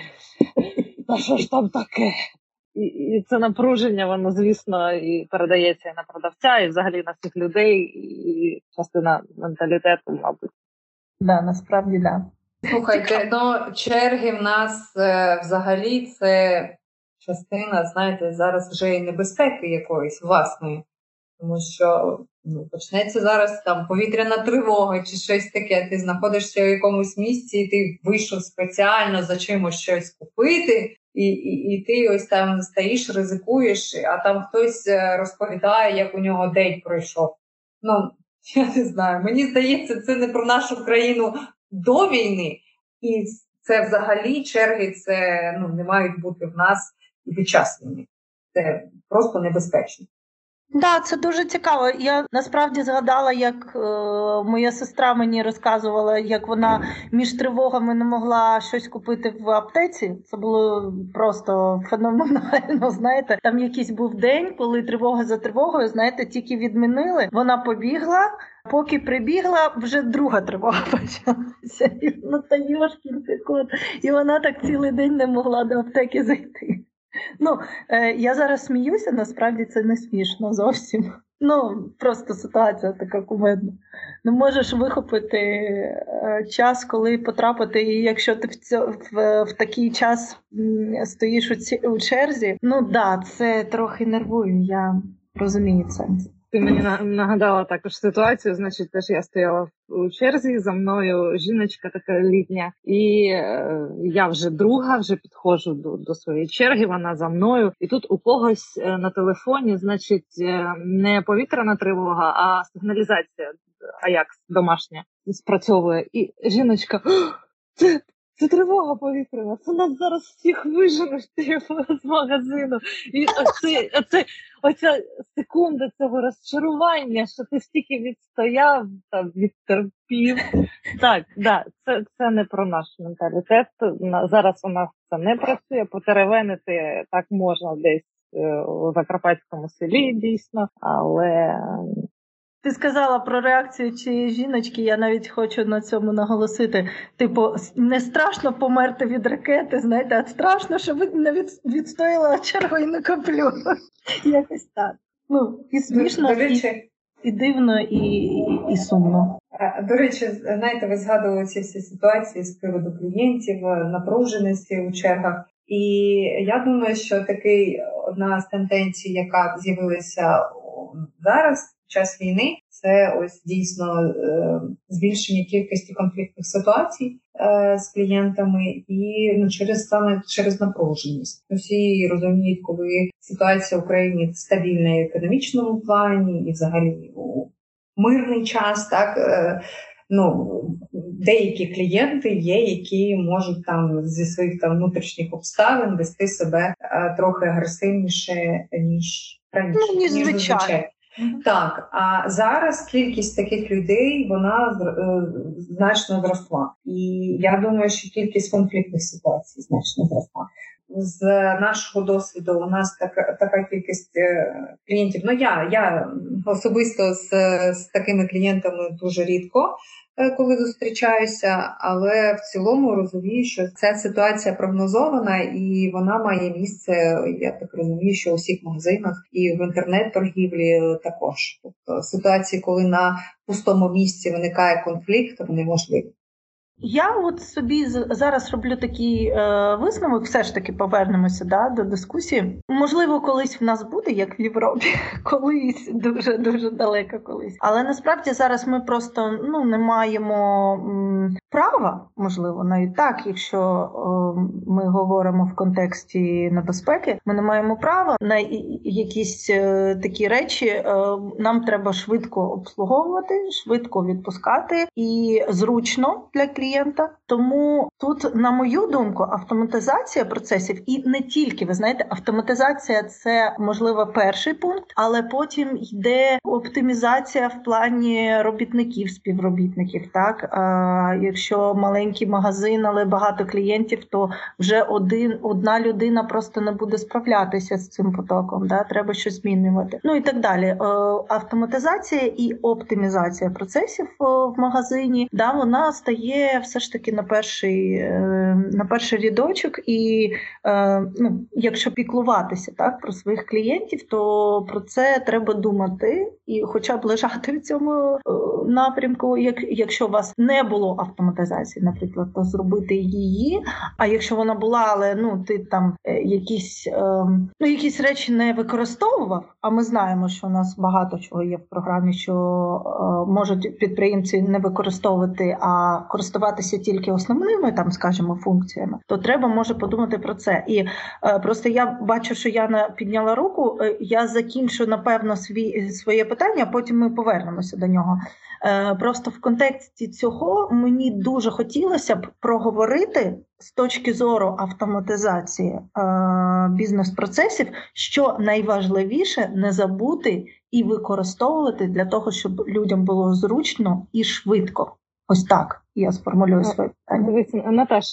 Та що ж там таке? І це напруження, воно, звісно, і передається і на продавця, і взагалі на всіх людей, і частина менталітету, мабуть. Да, насправді, да. Слухайте, черги в нас взагалі це частина, знаєте, зараз вже і небезпеки якоїсь власної. Тому що почнеться зараз там повітряна тривога чи щось таке, ти знаходишся в якомусь місці, і ти вийшов спеціально за чимось щось купити, і ти ось там стоїш, ризикуєш, а там хтось розповідає, як у нього день пройшов. Я не знаю, мені здається, це не про нашу країну до війни, і це взагалі черги, це не мають бути в нас і відчасними. Це просто небезпечно. Так, це дуже цікаво. Я насправді згадала, як моя сестра мені розказувала, як вона між тривогами не могла щось купити в аптеці. Це було просто феноменально, знаєте. Там якийсь був день, коли тривога за тривогою, знаєте, тільки відмінили. Вона побігла, поки прибігла, вже друга тривога почалася. І вона так цілий день не могла до аптеки зайти. Я зараз сміюся, насправді це не смішно зовсім. Просто ситуація така кумедна. Не можеш вихопити час, коли потрапити, і якщо ти в такий час стоїш у черзі, це трохи нервує, я розумію це. Ти мені нагадала також ситуацію, значить, теж я стояла у черзі, за мною жіночка така літня, і я вже друга, вже підходжу до своєї черги, вона за мною, і тут у когось на телефоні, значить, не повітряна тривога, а сигналізація Аякс домашня спрацьовує, і жіночка: Це тривога повітряна. Це нас зараз всіх виженуть з магазину. І оця секунда цього розчарування, що ти стільки відстояв, там, відтерпів. Так, да, це не про наш менталітет. Зараз у нас це не працює. Потеревенити так можна десь у закарпатському селі, дійсно. Але... Ти сказала про реакцію цієї жіночки, я навіть хочу на цьому наголосити. Типу, не страшно померти від ракети, знаєте, а страшно, що ви не відстояла чергу і не коплю. Якось так. Ну, і смішно, і дивно, і сумно. До речі, знаєте, ви згадували ці всі ситуації з приводу клієнтів, напруженості у чергах. І я думаю, що одна з тенденцій, яка з'явилася зараз, час війни, це ось дійсно збільшення кількості конфліктних ситуацій з клієнтами і через напруженість. Всі розуміють, коли ситуація в Україні стабільна в економічному плані і взагалі у мирний час, так, деякі клієнти є, які можуть там зі своїх там внутрішніх обставин вести себе трохи агресивніше, ніж раніше. Ніж звичайно. Так, а зараз кількість таких людей, вона значно зросла. І я думаю, що кількість конфліктних ситуацій значно зросла. З нашого досвіду у нас така кількість клієнтів. Я особисто з такими клієнтами дуже рідко, коли зустрічаюся, але в цілому розумію, що ця ситуація прогнозована і вона має місце, я так розумію, що у всіх магазинах і в інтернет-торгівлі також. Тобто ситуації, коли на пустому місці виникає конфлікт, вони можливі. Я от собі зараз роблю такий висновок, все ж таки повернемося до дискусії. Можливо, колись в нас буде, як в Європі, колись, дуже-дуже далеко колись. Але насправді зараз ми просто не маємо права, можливо, навіть так, якщо ми говоримо в контексті небезпеки, ми не маємо права на якісь такі речі. Нам треба швидко обслуговувати, швидко відпускати і зручно для клієнта. Тому тут, на мою думку, автоматизація процесів і не тільки, ви знаєте, автоматизація – це, можливо, перший пункт, але потім йде оптимізація в плані робітників, співробітників. Так? Якщо маленький магазин, але багато клієнтів, то вже одна людина просто не буде справлятися з цим потоком. Так? Треба щось змінювати. І так далі. Автоматизація і оптимізація процесів в магазині, вона стає все ж таки на перший рядочок, і якщо піклуватися про своїх клієнтів, то про це треба думати і хоча б лежати в цьому напрямку. Якщо у вас не було автоматизації, наприклад, то зробити її, а якщо вона була, але ти там якісь речі не використовував, а ми знаємо, що у нас багато чого є в програмі, що можуть підприємці не використовувати, а користуватися тільки основними, функціями, то треба, може, подумати про це. І просто я бачу, що Яна підняла руку, я закінчу, напевно, своє питання, а потім ми повернемося до нього. Просто в контексті цього мені дуже хотілося б проговорити з точки зору автоматизації бізнес-процесів, що найважливіше не забути і використовувати для того, щоб людям було зручно і швидко. Ось так я сформулюю своє питання. Дивіться, Наташ,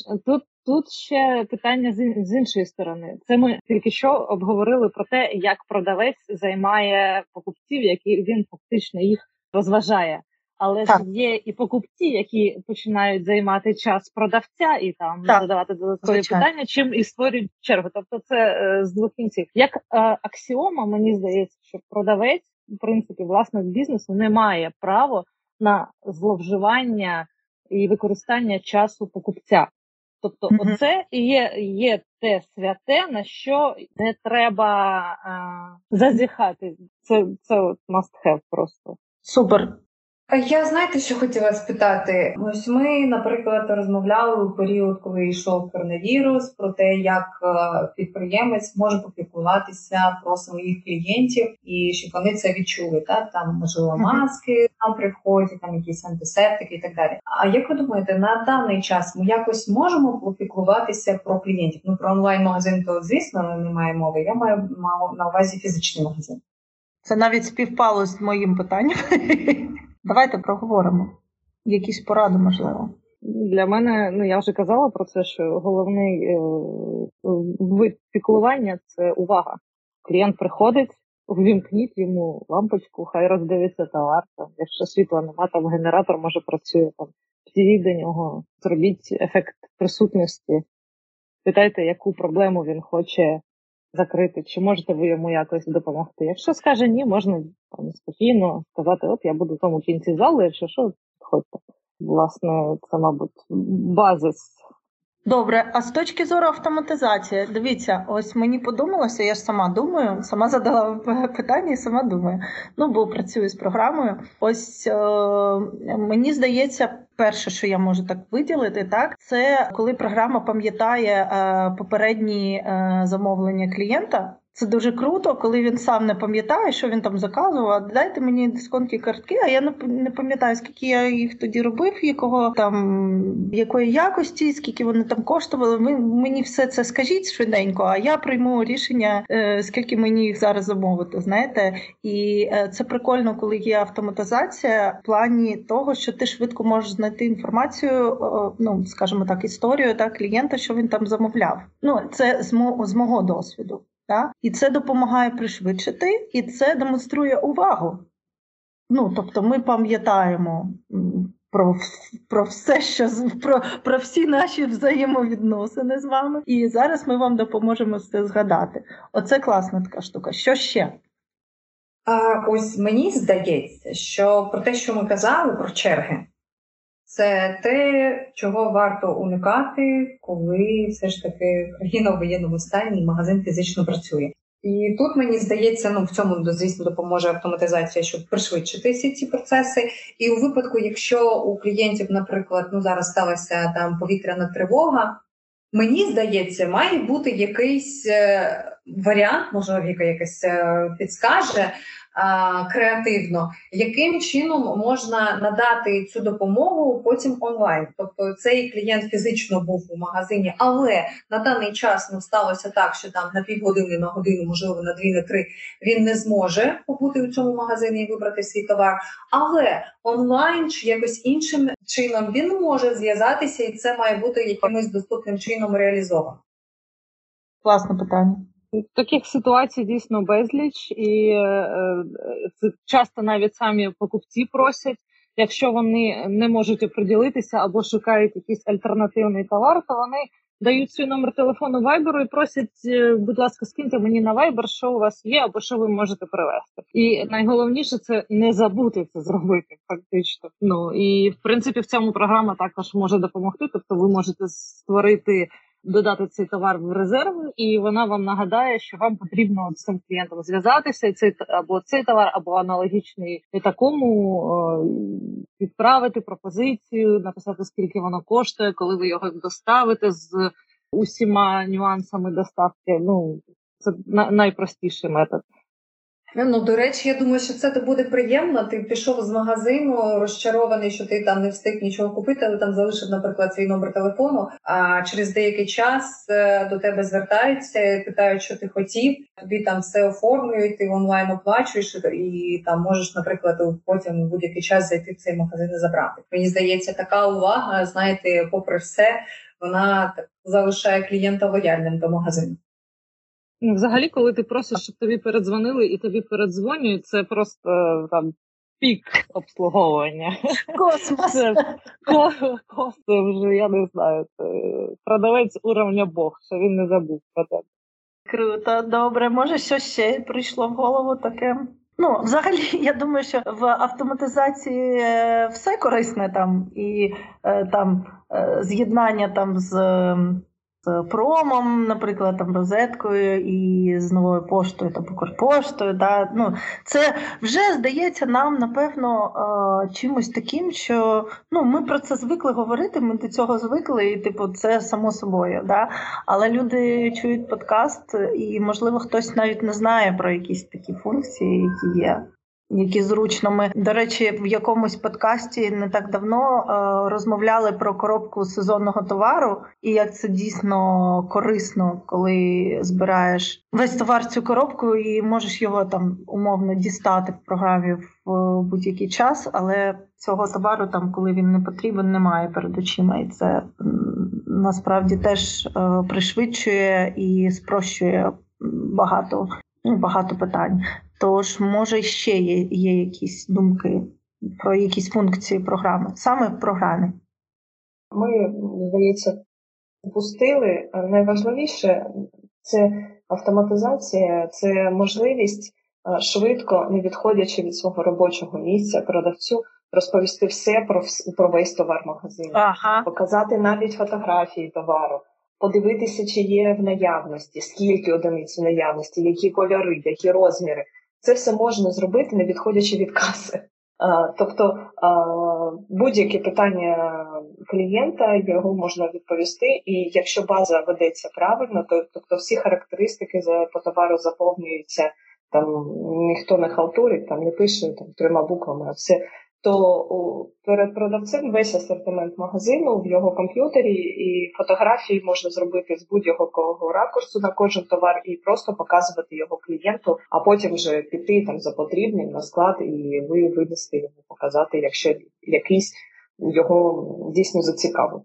тут ще питання з іншої сторони. Це ми тільки що обговорили про те, як продавець займає покупців, які він фактично їх розважає. Але так. Ж є і покупці, які починають займати час продавця і задавати додаткові питання, чим і створюють чергу. Тобто це з двох кінців. Як аксіома, мені здається, що продавець, в принципі, власник бізнесу не має права на зловживання і використання часу покупця. Тобто оце і є те святе, на що не треба зазіхати. Це must have просто. Супер. Я, знаєте, що хотіла спитати? Ось ми, наприклад, розмовляли у період, коли йшов коронавірус, про те, як підприємець може попіклуватися про своїх клієнтів, і щоб вони це відчули, так? Там, можливо, маски там при вході, там якісь антисептики і так далі. А як ви думаєте, на даний час ми якось можемо попіклуватися про клієнтів? Ну, про онлайн-магазин, то, звісно, немає мови. Я маю на увазі фізичний магазин. Це навіть співпало з моїм питанням. Давайте проговоримо. Якісь поради, можливо. Для мене, я вже казала про це, що головний вид піклування – це увага. Клієнт приходить, ввімкніть йому лампочку, хай роздивиться товар. Там, якщо світла нема, там генератор може працює. Підійдіть до нього, зробіть ефект присутності. Питайте, яку проблему він хоче закрити, чи можете ви йому якось допомогти. Якщо скаже ні, можна спокійно сказати, я буду в тому кінці зали, якщо що, підходьте. Власне, це, мабуть, базис. Добре, а з точки зору автоматизації, дивіться, ось мені подумалося, я ж сама думаю, сама задала питання і сама думаю. Бо працюю з програмою. Ось мені здається, перше, що я можу так виділити, це коли програма пам'ятає попередні замовлення клієнта. Це дуже круто, коли він сам не пам'ятає, що він там заказував. Дайте мені дисконтні картки, а я не пам'ятаю, скільки я їх тоді робив, якої якості, скільки вони там коштували. Мені все це скажіть швиденько, а я прийму рішення, скільки мені їх зараз замовити, знаєте. І це прикольно, коли є автоматизація в плані того, що ти швидко можеш знайти інформацію, історію клієнта, що він там замовляв. Це з мого досвіду. І це допомагає пришвидшити, і це демонструє увагу. Тобто ми пам'ятаємо про все, про всі наші взаємовідносини з вами, і зараз ми вам допоможемо це згадати. Оце класна така штука. Що ще? Ось мені здається, що про те, що ми казали, про черги, це те, чого варто уникати, коли все ж таки країна в воєнному стані і магазин фізично працює. І тут, мені здається, в цьому, звісно, допоможе автоматизація, щоб пришвидшити всі ці процеси. І у випадку, якщо у клієнтів, наприклад, зараз сталася повітряна тривога, мені здається, має бути якийсь варіант, може, Віка якось підскаже, креативно, яким чином можна надати цю допомогу потім онлайн. Тобто цей клієнт фізично був у магазині, але на даний час сталося так, що там на півгодини, на годину, можливо, на 2-3 він не зможе побути в цьому магазині і вибрати свій товар, але онлайн чи якось іншим чином він може зв'язатися, і це має бути якимось доступним чином реалізовано. Класне питання. Таких ситуацій дійсно безліч, і часто навіть самі покупці просять, якщо вони не можуть оприділитися або шукають якийсь альтернативний товар, то вони дають свій номер телефону Viber'у і просять, будь ласка, скиньте мені на Viber, що у вас є або що ви можете привезти. І найголовніше – це не забути це зробити фактично. І, в принципі, в цьому програма також може допомогти, тобто ви можете додати цей товар в резерв, і вона вам нагадає, що вам потрібно з цим клієнтом зв'язатися, і цей товар, або аналогічний і такому, відправити пропозицію, написати, скільки воно коштує, коли ви його доставите з усіма нюансами доставки. Це найпростіший метод. До речі, я думаю, що це буде приємно. Ти пішов з магазину, розчарований, що ти там не встиг нічого купити, але там залишив, наприклад, свій номер телефону, а через деякий час до тебе звертаються, питають, що ти хотів, тобі там все оформлюють, ти онлайн оплачуєш, і там можеш, наприклад, потім у будь-який час зайти в цей магазин і забрати. Мені здається, така увага, знаєте, попри все, вона залишає клієнта лояльним до магазину. Взагалі, коли ти просиш, щоб тобі передзвонили і тобі передзвонюють, це просто пік обслуговування. Космос! Це вже, я не знаю, це продавець уровня Бог, що він не забув про тебе. Круто, добре. Може, що ще прийшло в голову таке? Взагалі, я думаю, що в автоматизації все корисне, і з'єднання з з промом, наприклад, там розеткою і з новою поштою та Укрпоштою. Да? Ну, це вже здається нам, напевно, чимось таким, що ну, ми про це звикли говорити, ми до цього звикли, і типу, це само собою. Да? Але люди чують подкаст, і, можливо, хтось навіть не знає про якісь такі функції, які є. Які зручно ми, до речі, в якомусь подкасті не так давно розмовляли про коробку сезонного товару і як це дійсно корисно, коли збираєш весь товар в цю коробку і можеш його там умовно дістати в програмі в будь-який час, але цього товару там, коли він не потрібен, немає перед очима. І це насправді теж пришвидшує і спрощує багато питань. Тож, може, ще є якісь думки про якісь функції програми, саме програми. Ми, здається, впустили. Найважливіше – це автоматизація, це можливість швидко, не відходячи від свого робочого місця, продавцю розповісти все про весь товар магазину, показати навіть фотографії товару. Подивитися, чи є в наявності, скільки одиниць в наявності, які кольори, які розміри. Це все можна зробити, не відходячи від каси. Тобто будь-яке питання клієнта, його можна відповісти, і якщо база ведеться правильно, то тобто всі характеристики по товару заповнюються, там ніхто не халтурить, там не пише там, 3 буквами, а все. То перед продавцем весь асортимент магазину в його комп'ютері, і фотографії можна зробити з будь-якого ракурсу на кожен товар і просто показувати його клієнту, а потім вже піти там за потрібним на склад і винести йому, показати, якщо якийсь його дійсно зацікавив.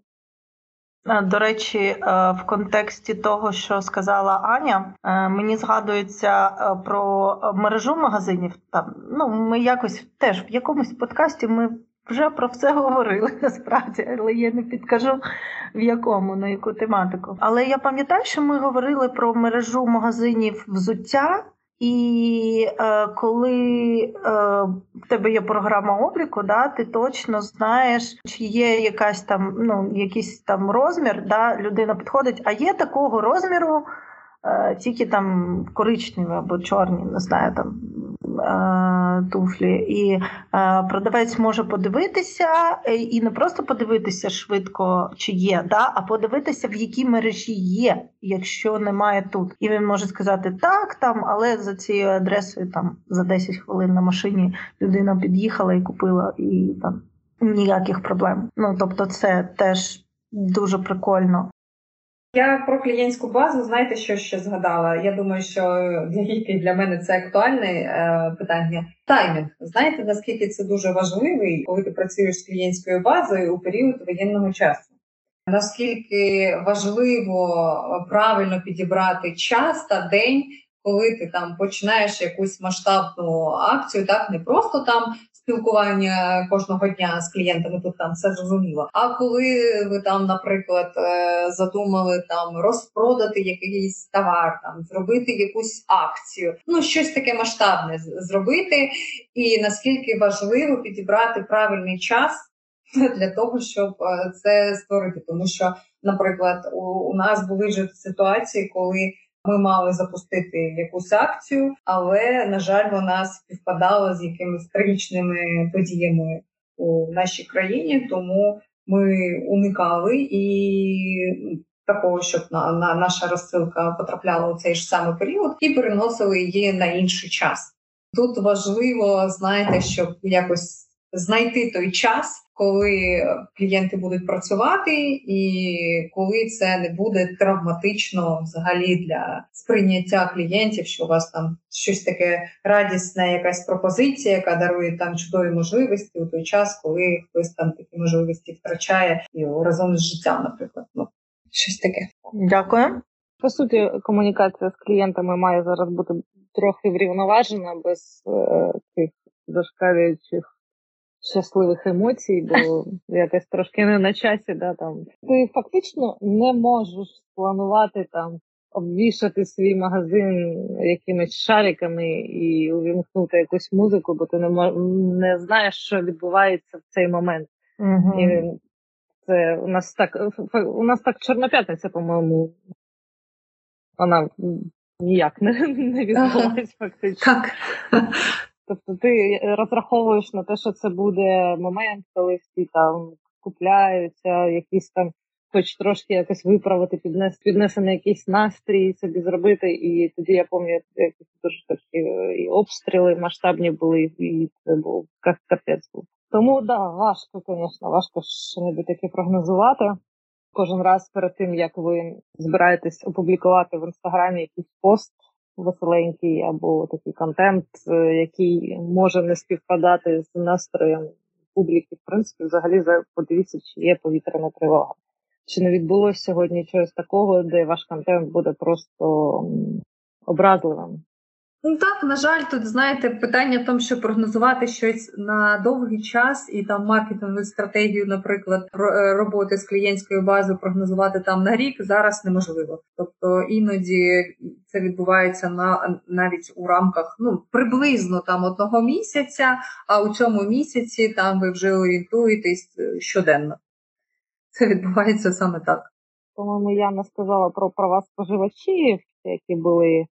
До речі, в контексті того, що сказала Аня, мені згадується про мережу магазинів. Там, ну, ми якось теж в якомусь подкасті ми вже про все говорили, насправді, але я не підкажу, в якому, на яку тематику. Але я пам'ятаю, що ми говорили про мережу магазинів взуття, і коли в тебе є програма обліку, да, ти точно знаєш, чи є якась там, ну, якийсь там розмір, да, людина підходить, а є такого розміру, тільки там коричневі або чорні, не знаю, там туфлі. І продавець може подивитися, і не просто подивитися швидко, чи є, да, а подивитися, в якій мережі є, якщо немає тут. І він може сказати, так, там, але за цією адресою там, за 10 хвилин на машині людина під'їхала і купила, і там ніяких проблем. Ну, тобто це теж дуже прикольно. Я про клієнтську базу, знаєте, що ще згадала? Я думаю, що для мене це актуальне питання. Таймінг. Знаєте, наскільки це дуже важливий, коли ти працюєш з клієнтською базою у період воєнного часу? Наскільки важливо правильно підібрати час та день, коли ти там починаєш якусь масштабну акцію, так, не просто там спілкування кожного дня з клієнтами, тут там все зрозуміло. А коли ви там, наприклад, задумали там розпродати якийсь товар, там зробити якусь акцію, ну щось таке масштабне зробити, і наскільки важливо підібрати правильний час для того, щоб це створити. Тому що, наприклад, у нас були ж ситуації, коли ми мали запустити якусь акцію, але, на жаль, вона співпадала з якимись трагічними подіями у нашій країні, тому ми уникали і такого, щоб наша розсилка потрапляла у цей ж самий період, і переносили її на інший час. Тут важливо, знаєте, щоб якось знайти той час, коли клієнти будуть працювати і коли це не буде травматично взагалі для сприйняття клієнтів, що у вас там щось таке радісне, якась пропозиція, яка дарує там чудові можливості у той час, коли хтось там такі можливості втрачає і разом з життям, наприклад. Ну, щось таке. Дякую. По суті, комунікація з клієнтами має зараз бути трохи врівноважена, без тих зашкалюючих щасливих емоцій, бо якось трошки не на часі, да, там. Ти фактично не можеш спланувати там, обвішати свій магазин якимись шариками і увімкнути якусь музику, бо ти не знаєш, що відбувається в цей момент. Угу. І Це у нас так Чорна п'ятниця, по-моєму, вона ніяк не відбулась фактично. Так. Тобто ти розраховуєш на те, що це буде момент, коли всі там купляються, якісь там хоч трошки якось виправити, піднесений якийсь настрій собі зробити. І тоді, я пам'ятаю, якісь дуже такі і обстріли масштабні були, і це був капець був. Тому, да, важко, звісно, важко щось таке прогнозувати. Кожен раз перед тим, як ви збираєтесь опублікувати в Інстаграмі якийсь пост веселенький або такий контент, який може не співпадати з настроєм публіки, в принципі, взагалі подивіться, чи є повітряна тривога. Чи не відбулося сьогодні чогось такого, де ваш контент буде просто образливим? Ну так, на жаль, тут, знаєте, питання в тому, що прогнозувати щось на довгий час і там маркетингову стратегію, наприклад, роботи з клієнтською базою прогнозувати там на рік зараз неможливо. Тобто іноді це відбувається навіть у рамках, приблизно там одного місяця, а у цьому місяці там ви вже орієнтуєтесь щоденно. Це відбувається саме так. По-моєму, Яна сказала про права споживачів, які були,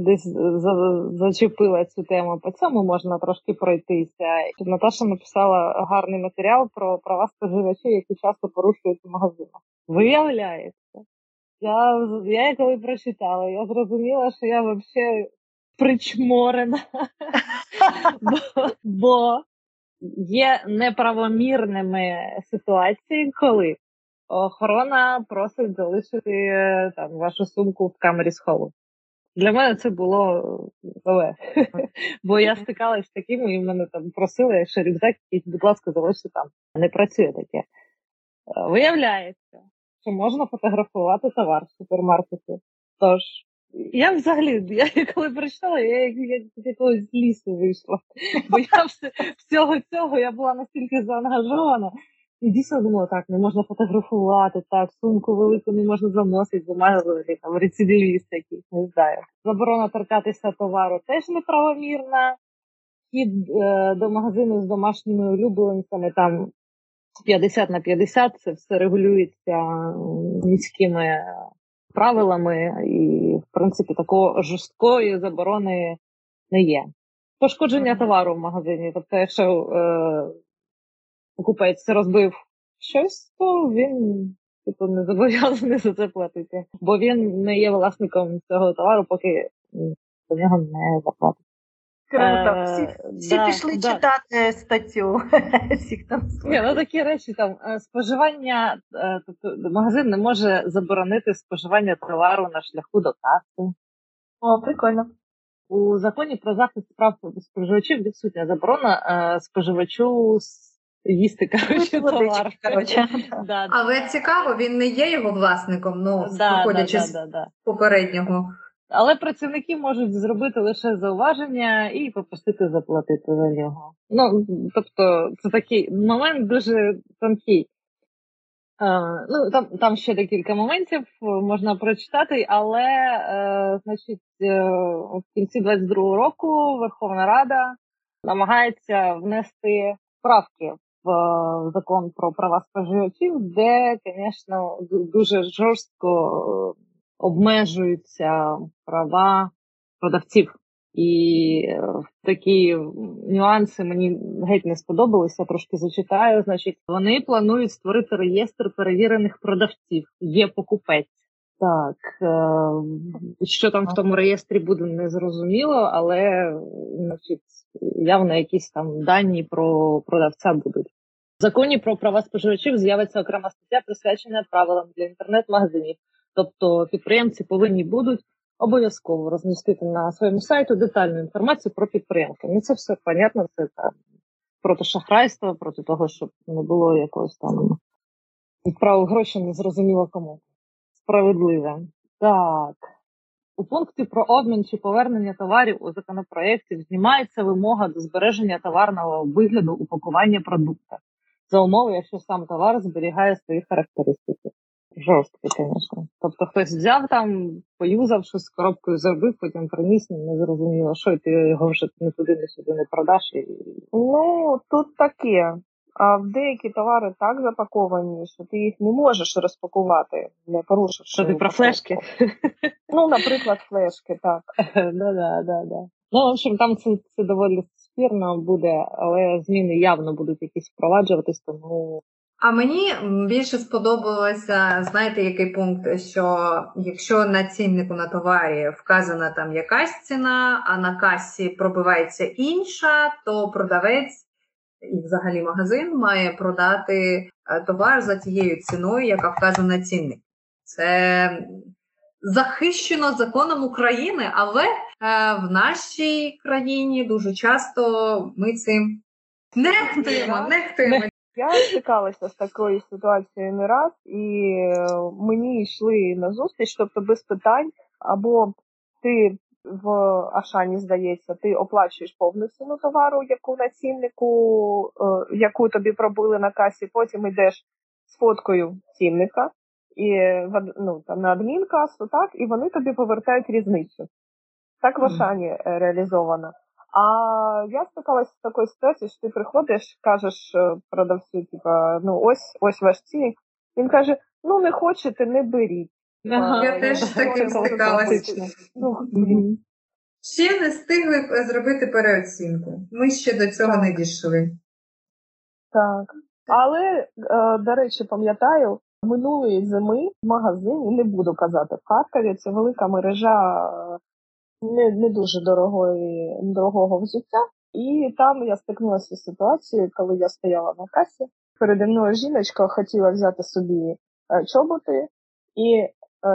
десь зачепила цю тему. По цьому можна трошки пройтися. Наташа написала гарний матеріал про права споживачів, які часто порушують у магазинах. Виявляється. Я коли прочитала, я зрозуміла, що я взагалі причморена. Бо є неправомірними ситуації, коли охорона просить залишити там вашу сумку в камері схову. Для мене це було нове, бо я стикалася з такими, і мене там просили, якщо рюкзак, будь ласка, залиште там. Не працює таке. Виявляється, що можна фотографувати товар в супермаркеті. Тож, я взагалі, коли прочитала, я якогось з лісу вийшла. Бо я всього цього, я була настільки заангажована. І дійсно думала, так, не можна фотографувати, так, сумку велику не можна заносити, бо майже там рецидивіст якийсь, не знаю. Заборона торкатися товару теж неправомірна. Хід до магазину з домашніми улюбленцями, там 50/50, це все регулюється міськими правилами, і, в принципі, такої жорсткої заборони не є. Пошкодження товару в магазині, тобто, якщо покупець розбив щось, то він не зобов'язаний за це платити. Бо він не є власником цього товару, поки до нього не заплатить. Круто. Всі пішли читати статтю. Такі речі, там, споживання, тобто магазин не може заборонити споживання товару на шляху до каси. О, прикольно. У законі про захист прав споживачів відсутня заборона споживачу їсти, коротше, товар. Але цікаво, він не є його власником, виходячи з попереднього. Але працівники можуть зробити лише зауваження і попросити заплатити за нього. Тобто, це такий момент дуже тонкий. Там ще декілька моментів можна прочитати, але, в кінці 22-го року Верховна Рада намагається внести правки в закон про права споживачів, де, звісно, дуже жорстко обмежуються права продавців. І такі нюанси мені геть не сподобалися, трошки зачитаю. Значить, вони планують створити реєстр перевірених продавців. Є покупець. Так, що там в тому реєстрі буде, незрозуміло, але, явно якісь там дані про продавця будуть. В законі про права споживачів з'явиться окрема стаття, присвячена правилам для інтернет-магазинів. Тобто підприємці повинні будуть обов'язково розмістити на своєму сайті детальну інформацію про підприємця. Це все понятно, це там проти шахрайства, проти того, щоб не було якогось там відправу гроші незрозуміло кому. Справедливе. Так. У пункті про обмін чи повернення товарів у законопроєкті знімається вимога до збереження товарного вигляду упакування продукта. За умови, якщо сам товар зберігає свої характеристики. Жорсткі, звісно. Тобто хтось взяв там, поюзав щось з коробкою, зробив, потім приніс, не зрозуміло що, і ти його вже не туди, не сюди не продаш. Тут таке. деякі товари так запаковані, що ти їх не можеш розпакувати, не порушивши. Що ти про флешки? Ну, наприклад, флешки, так. Да. Ну, в общем, там це доволі спірно буде, але зміни явно будуть якісь впроваджуватись, тому... А мені більше сподобалося, знаєте, який пункт, що якщо на ціннику на товарі вказана там якась ціна, а на касі пробивається інша, то продавець і взагалі магазин має продати товар за тією ціною, яка вказана на цінник. Це захищено законом України, але в нашій країні дуже часто ми цим нехтуємо. Я стикалася з такою ситуацією не раз, і мені йшли на зустріч, тобто без питань, або ти в Ашані, здається, ти оплачуєш повну ціну товару, яку на ціннику, яку тобі пробили на касі, потім йдеш з фоткою цінника, і, ну, там, на адмінкасу, так, і вони тобі повертають різницю. Так в Ашані реалізовано. А я стикалася з такою ситуацією, що ти приходиш, кажеш продавцю, типа, ну ось ваш цінник. Він каже, ну не хочете, не беріть. Ага, я теж таким стикалася. Ще не встигли зробити переоцінку. Ми ще до цього не дійшли. Так. Але, до речі, пам'ятаю, минулої зими в магазині, не буду казати, в Харкові, це велика мережа не дуже дорогого взуття. І там я стикнулася з ситуацією, коли я стояла на касі. Переді мною жіночка хотіла взяти собі чоботи, і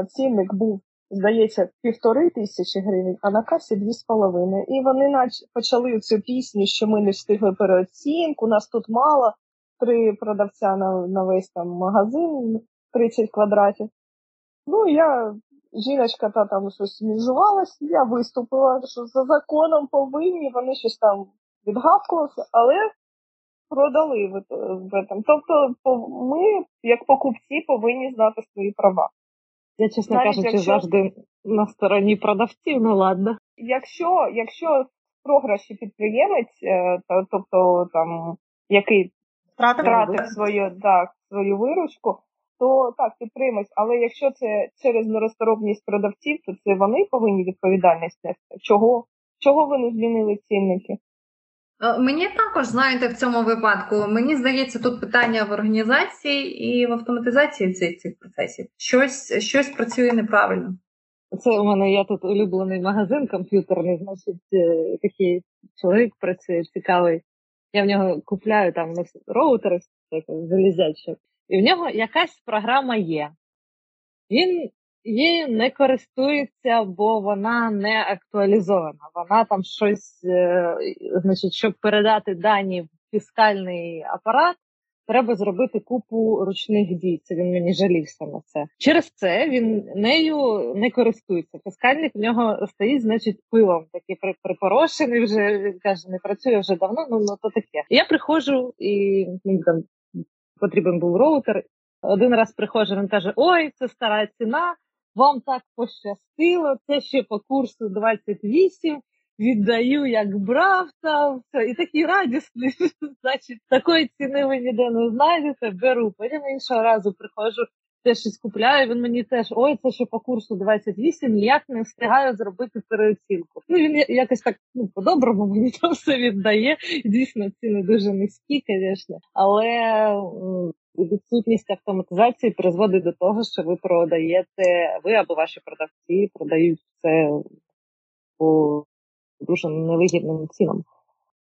цінник був, здається, 1500 гривень, а на касі 2,5. І вони почали цю пісню, що ми не встигли переоцінку, нас тут мало, 3 продавця на весь там магазин, 30 квадратів. Ну, жіночка та там щось міжувалась, я виступила, що за законом повинні, вони щось там відгавкувалися, але продали в цьому. Тобто ми, як покупці, повинні знати свої права. Я, чесно кажучи, завжди на стороні продавців, ну ладно. Якщо програші підприємець, тобто там, який втратив свою виручку, то так, підтримусь, але якщо це через нерасторопність продавців, то це вони повинні відповідальність нести. Чого вони змінили цінники? Мені також, знаєте, в цьому випадку, мені здається, тут питання в організації і в автоматизації цих процесів. Щось працює неправильно. Це у мене, я тут улюблений магазин комп'ютерний, значить, такий чоловік працює цікавий. Я в нього купляю там роутери, залізячі. І в нього якась програма є. Він її не користується, бо вона не актуалізована. Вона там щось, значить, щоб передати дані в фіскальний апарат, треба зробити купу ручних дій. Це він мені жалівся на це. Через це він нею не користується. Фіскальник в нього стоїть, значить, пилом такий припорошений вже, він каже, не працює вже давно, ну то таке. Я приходжу і там потрібен був роутер. Один раз приходжу, він каже, ой, це стара ціна, вам так пощастило, це ще по курсу 28, віддаю, як брав там, все. І такий радісний, значить, такої ціни ви ніде не знайдете, беру. Потім іншого разу приходжу, теж щось купляю, він мені теж, ой, це ще по курсу 28, ніяк не встигаю зробити переоцінку. Ну, він якось так, ну, по-доброму мені там все віддає, дійсно, ціни дуже низькі, звісно, але відсутність автоматизації призводить до того, що ви продаєте, ви або ваші продавці продають все по дуже невигідним цінам.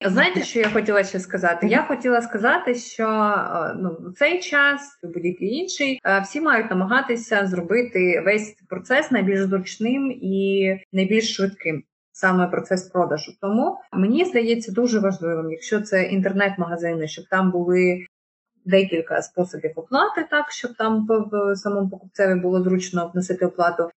Знаєте, що я хотіла ще сказати? Я хотіла сказати, що в цей час, будь-який інший, всі мають намагатися зробити весь процес найбільш зручним і найбільш швидким, саме процес продажу. Тому мені здається дуже важливим, якщо це інтернет-магазини, щоб там були декілька способів оплати, так, щоб там самому покупцеві було зручно вносити оплату.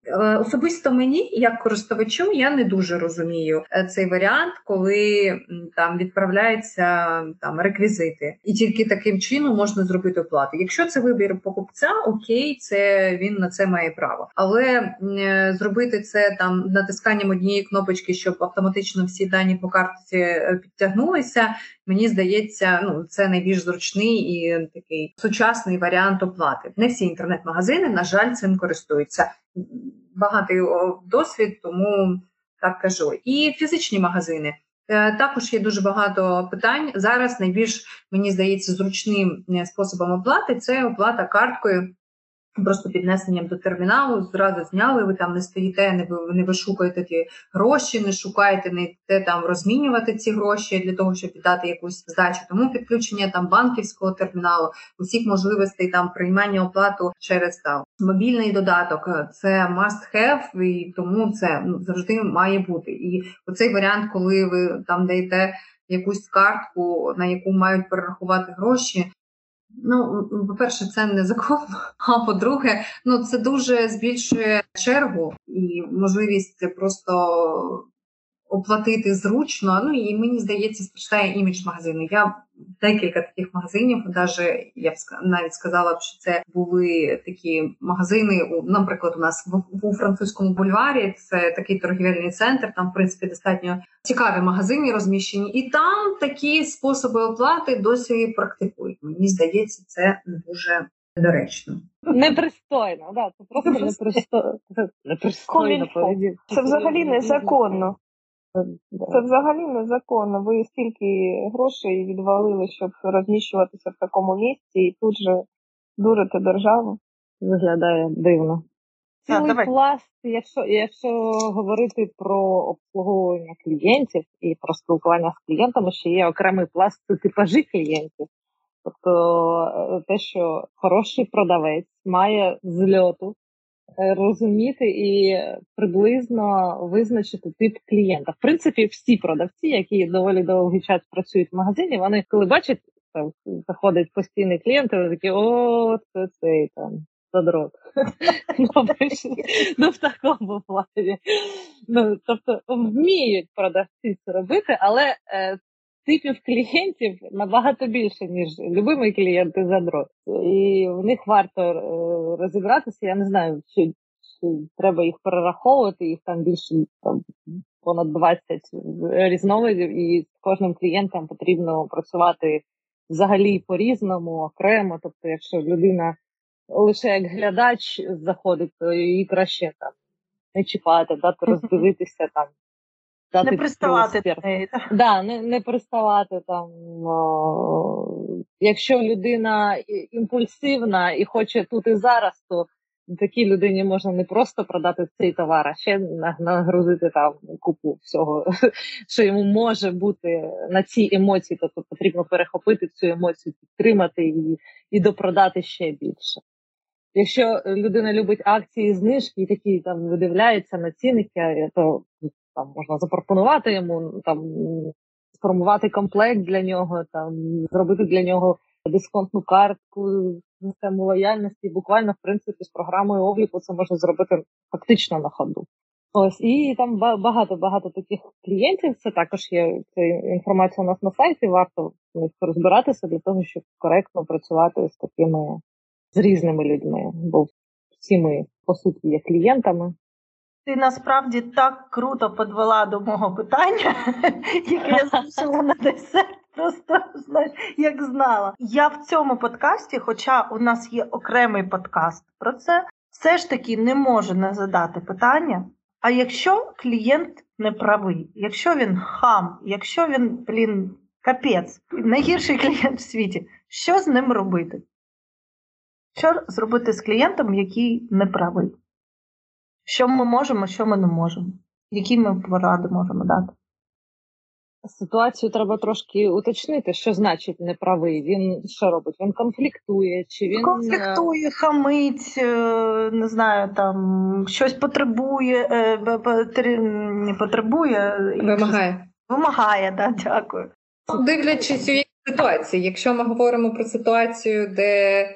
Особисто мені, як користувачу, я не дуже розумію цей варіант, коли там відправляються там реквізити. І тільки таким чином можна зробити оплату. Якщо це вибір покупця, окей, це він на це має право. Але зробити це там натисканням однієї кнопочки, щоб автоматично всі дані по картці підтягнулися, мені здається, це найбільш зручний і такий сучасний варіант оплати. Не всі інтернет-магазини, на жаль, цим користуються. Багатий досвід, тому так кажу. І фізичні магазини. Також є дуже багато питань. Зараз найбільш, мені здається, зручним способом оплати – це оплата карткою, просто піднесенням до терміналу, зразу зняли, ви там не стоїте, не вишукуєте ті гроші, не шукаєте, не йдете там розмінювати ці гроші для того, щоб віддати якусь здачу. Тому підключення там банківського терміналу, усіх можливостей там приймання оплату через там мобільний додаток, це must have, і тому це завжди має бути. І оцей варіант, коли ви там даєте якусь картку, на яку мають перерахувати гроші, по-перше, це незаконно, а по-друге, це дуже збільшує чергу і можливість просто оплатити зручно, і мені здається, страждає імідж магазину. Я декілька таких магазинів, навіть сказала б, що це були такі магазини, наприклад, у нас у Французькому бульварі, це такий торгівельний центр, там, в принципі, достатньо цікаві магазини розміщені, і там такі способи оплати досі практикують. Мені здається, це дуже недоречно. Непристойно, так, це просто непристойно поведінка. Це взагалі незаконно. Це взагалі незаконно. Ви стільки грошей відвалили, щоб розміщуватися в такому місці, і тут же дурити державу. Виглядає дивно. Цілий пласт, якщо говорити про обслуговування клієнтів і про спілкування з клієнтами, ще є окремий пласт типажі клієнтів. Тобто те, що хороший продавець має з льоту розуміти і приблизно визначити тип клієнта. В принципі, всі продавці, які доволі довгий час працюють в магазині, вони, коли бачать, там, заходить постійний клієнт, вони такі, це цей там задрот. В такому плані. Тобто вміють продавці це робити, але типів клієнтів набагато більше, ніж любимі клієнти задрот. І в них варто розібратися. Я не знаю, чи треба їх перераховувати, їх там більше понад 20 різновидів, і з кожним клієнтом потрібно працювати взагалі по-різному, окремо. Тобто, якщо людина лише як глядач заходить, то її краще там не чіпати, дати роздивитися там. Не приставати до неї. Да, не приставати там. Якщо людина імпульсивна і хоче тут і зараз, то такій людині можна не просто продати цей товар, а ще нагрузити там купу всього, що йому може бути на цій емоції. Тобто потрібно перехопити цю емоцію, підтримати її і допродати ще більше. Якщо людина любить акції, знижки і такі там видивляється на цінники, то там можна запропонувати йому, там сформувати комплект для нього, там зробити для нього дисконтну картку, систему лояльності. Буквально, в принципі, з програмою обліку це можна зробити фактично на ходу. Ось, і там багато таких клієнтів. Це також є інформація у нас на сайті. Варто розбиратися для того, щоб коректно працювати з такими, з різними людьми, бо всі ми, по суті, є клієнтами. Ти насправді так круто підвела до мого питання, яке я залишила на десерт, просто, знаєш, як знала. Я в цьому подкасті, хоча у нас є окремий подкаст про це, все ж таки не можу не задати питання, а якщо клієнт не правий, якщо він хам, якщо він, капець, найгірший клієнт в світі, що з ним робити? Що зробити з клієнтом, який не правий? Що ми можемо, що ми не можемо? Які ми поради можемо дати? Ситуацію треба трошки уточнити, що значить неправий. Він що робить? Він конфліктує? Чи він конфліктує, хамить, не знаю, там, щось потребує. Вимагає, так, дякую. Дивлячись у якій ситуації. Якщо ми говоримо про ситуацію, де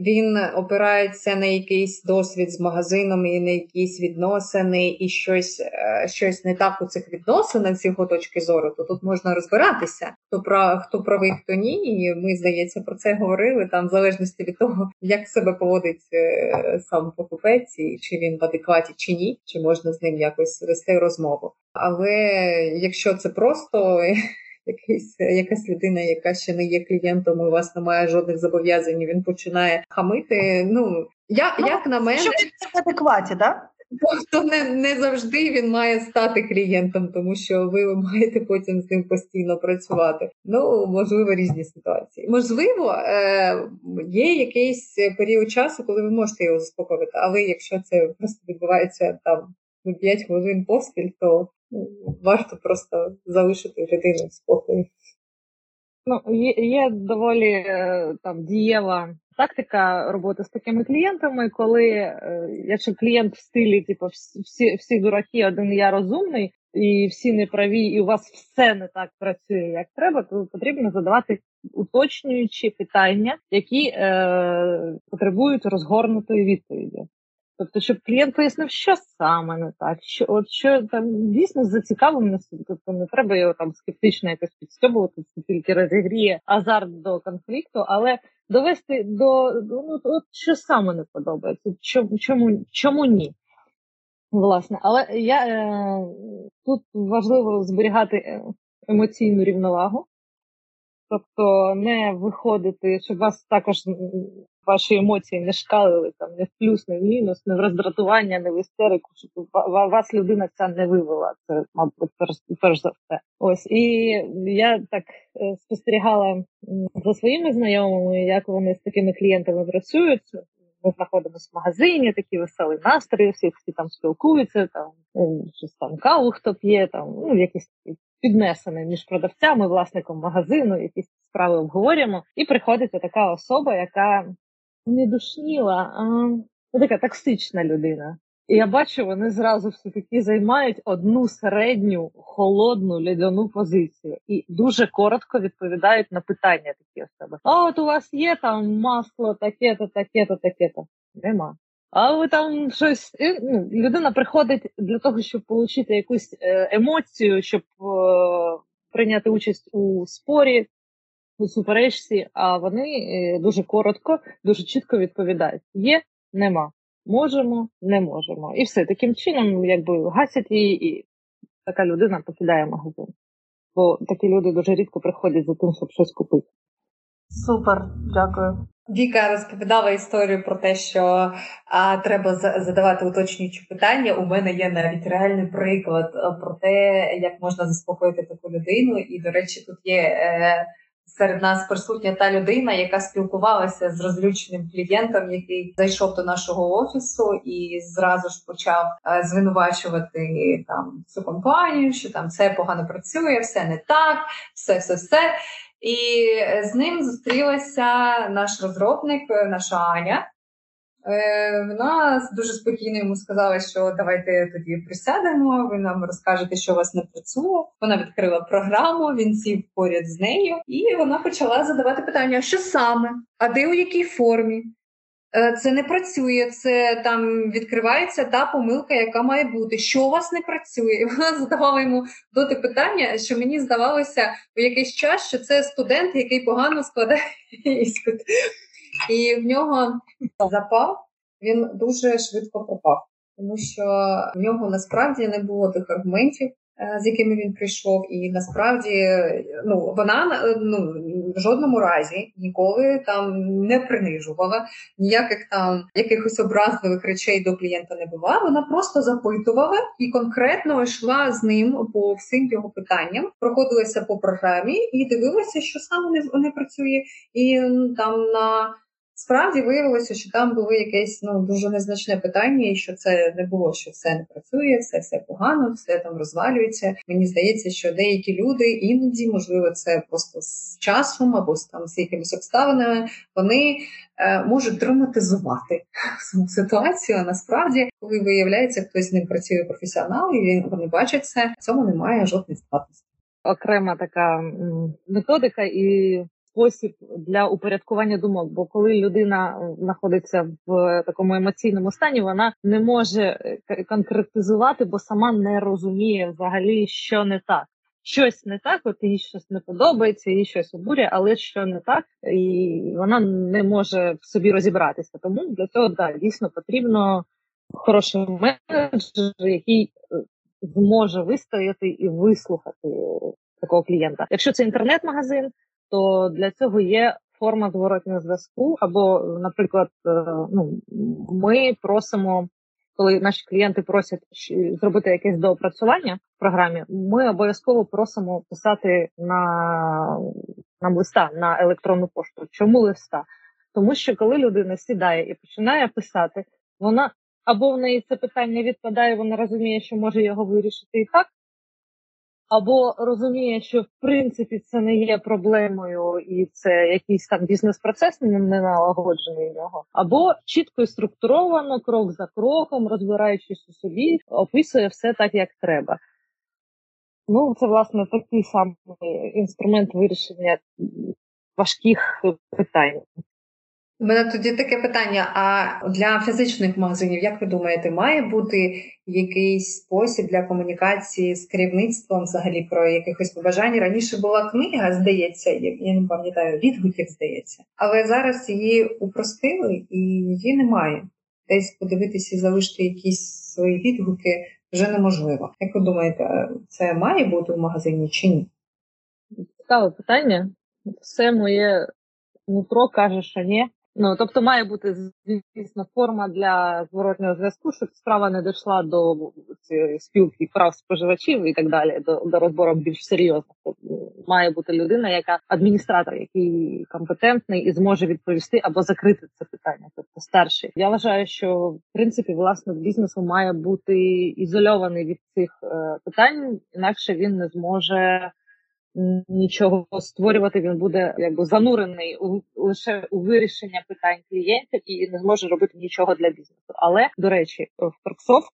він опирається на якийсь досвід з магазином і на якісь відносини, і щось не так у цих відносинах з його точки зору, то тут можна розбиратися, хто правий, хто ні. І ми, здається, про це говорили, там, в залежності від того, як себе поводить сам покупець, і чи він в адекваті, чи ні, чи можна з ним якось вести розмову. Але якщо це просто якась людина, яка ще не є клієнтом, у вас немає жодних зобов'язань, він починає хамити. Як на мене... Що це адекваті, так? Тобто не завжди він має стати клієнтом, тому що ви маєте потім з ним постійно працювати. Можливо, різні ситуації. Можливо, є якийсь період часу, коли ви можете його заспокоїти, але якщо це просто відбувається там 5 хвилин поспіль, то варто просто залишити людину в спокій. Є доволі дієва тактика роботи з такими клієнтами, коли, якщо клієнт в стилі, всі дураки, один я розумний, і всі неправі, і у вас все не так працює, як треба, то потрібно задавати уточнюючі питання, які потребують розгорнутої відповіді. Тобто, щоб клієнт пояснив, що саме не так, що там дійсно зацікавленості, тобто не треба його там скептично якось підстьобувати, це тільки розігріє азарт до конфлікту, але довести до що саме не подобається, чому ні. Власне, але тут важливо зберігати емоційну рівновагу, тобто не виходити, щоб вас також ваші емоції не шкалили, не в плюс, не в мінус, не в роздратування, не в істерику, щоб вас людина ця не вивела, це, мабуть, перш за все. Ось, і я так спостерігала за своїми знайомими, як вони з такими клієнтами працюють. Ми знаходимося в магазині, такий веселий настрій, всі там спілкуються, щось там каву хто п'є, якісь такі піднесені між продавцями, власником магазину, якісь справи обговорюємо. І приходить така особа, яка не душніла, а така токсична людина. І я бачу, вони зразу все-таки займають одну середню, холодну, льодяну позицію. І дуже коротко відповідають на питання такі особи. А от у вас є там масло таке-то, таке-то, таке-то? Нема. А ви там щось... людина приходить для того, щоб отримати якусь емоцію, щоб прийняти участь у спорі, у суперечці, а вони дуже коротко, дуже чітко відповідають. Є, нема. Можемо, не можемо. І все. Таким чином, якби, гасять її, і така людина покидає магазин. Бо такі люди дуже рідко приходять за тим, щоб щось купити. Супер, дякую. Віка розповідала історію про те, що треба задавати уточнюючі питання. У мене є навіть реальний приклад про те, як можна заспокоїти таку людину. І, до речі, тут є... серед нас присутня та людина, яка спілкувалася з розлюченим клієнтом, який зайшов до нашого офісу і зразу ж почав звинувачувати всю компанію, що там все погано працює, все не так, все. І з ним зустрілася наш розробник, наша Аня. Вона дуже спокійно йому сказала, що давайте тоді присядемо, ви нам розкажете, що у вас не працює. Вона відкрила програму, він сів поряд з нею, і вона почала задавати питання, що саме, а де, у якій формі, це не працює, це там відкривається та помилка, яка має бути, що у вас не працює. І вона задавала йому доти питання, що мені здавалося у якийсь час, що це студент, який погано складає іспит. І в нього запав, він дуже швидко пропав, тому що в нього насправді не було тих аргументів, з якими він прийшов, і насправді вона в жодному разі ніколи там не принижувала, ніяких там якихось образливих речей до клієнта не була, вона просто запитувала і конкретно йшла з ним по всім його питанням, проходилася по програмі і дивилася, що саме не працює, і Справді виявилося, що там було якесь дуже незначне питання, і що це не було, що все не працює, все погано, все там розвалюється. Мені здається, що деякі люди іноді, можливо, це просто з часом або з якимись обставинами, вони можуть драматизувати саму ситуацію. А насправді, коли виявляється, хтось з ним працює професіонал, і вони бачать це, в цьому немає жодної складності. Окрема така методика і спосіб для упорядкування думок, бо коли людина знаходиться в такому емоційному стані, вона не може конкретизувати, бо сама не розуміє взагалі, що не так. Щось не так, от їй щось не подобається, їй щось обурює, але що не так, і вона не може в собі розібратися. Тому для цього, дійсно потрібно хороший менеджер, який зможе вистояти і вислухати такого клієнта. Якщо це інтернет-магазин, то для цього є форма зворотнього зв'язку. Або, наприклад, ми просимо, коли наші клієнти просять зробити якесь доопрацювання в програмі, ми обов'язково просимо писати нам листа на електронну пошту. Чому листа? Тому що коли людина сідає і починає писати, вона або в неї це питання відпадає, вона розуміє, що може його вирішити і так, або розуміє, що в принципі це не є проблемою і це якийсь там бізнес-процес не налагоджений в нього, або чітко і структуровано, крок за кроком, розбираючись у собі, описує все так, як треба. Це, власне, такий самий інструмент вирішення важких питань. У мене тоді таке питання, а для фізичних магазинів, як ви думаєте, має бути якийсь спосіб для комунікації з керівництвом взагалі про якихось побажань? Раніше була книга, здається, я не пам'ятаю, відгуків, здається. Але зараз її упростили і її немає. Десь подивитися і залишити якісь свої відгуки вже неможливо. Як ви думаєте, це має бути в магазині чи ні? Цікаве питання. Все моє нутро каже, що ні. Тобто має бути, звісно, форма для зворотнього зв'язку, щоб справа не дійшла до спілки прав споживачів і так далі, до розбору більш серйозних. Має бути людина, яка адміністратор, який компетентний і зможе відповісти або закрити це питання, тобто старший. Я вважаю, що, в принципі, власник бізнесу має бути ізольований від цих питань, інакше він не зможе нічого створювати, він буде занурений лише у вирішення питань клієнтів і не зможе робити нічого для бізнесу. Але, до речі, в Торгсофт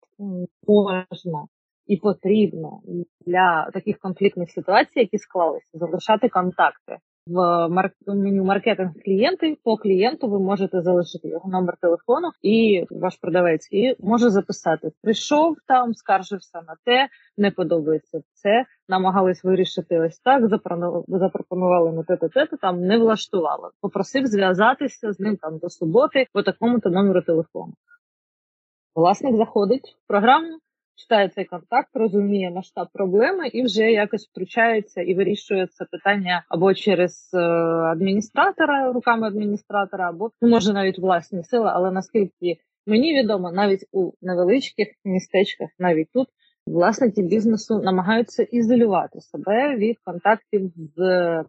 можна і потрібно для таких конфліктних ситуацій, які склалися, залишати контакти. В меню маркетинг клієнти по клієнту ви можете залишити його номер телефону і ваш продавець, і може записати: прийшов там, скаржився на те, не подобається це, намагались вирішити ось так, запропонували на те-те-те, там не влаштувало. Попросив зв'язатися з ним там до суботи по такому-то номеру телефону. Власник заходить в програму, читає цей контакт, розуміє масштаб проблеми і вже якось втручається і вирішує це питання або через адміністратора, руками адміністратора, або, може, навіть власні сили, але наскільки мені відомо, навіть у невеличких містечках, навіть тут, власники бізнесу намагаються ізолювати себе від контактів з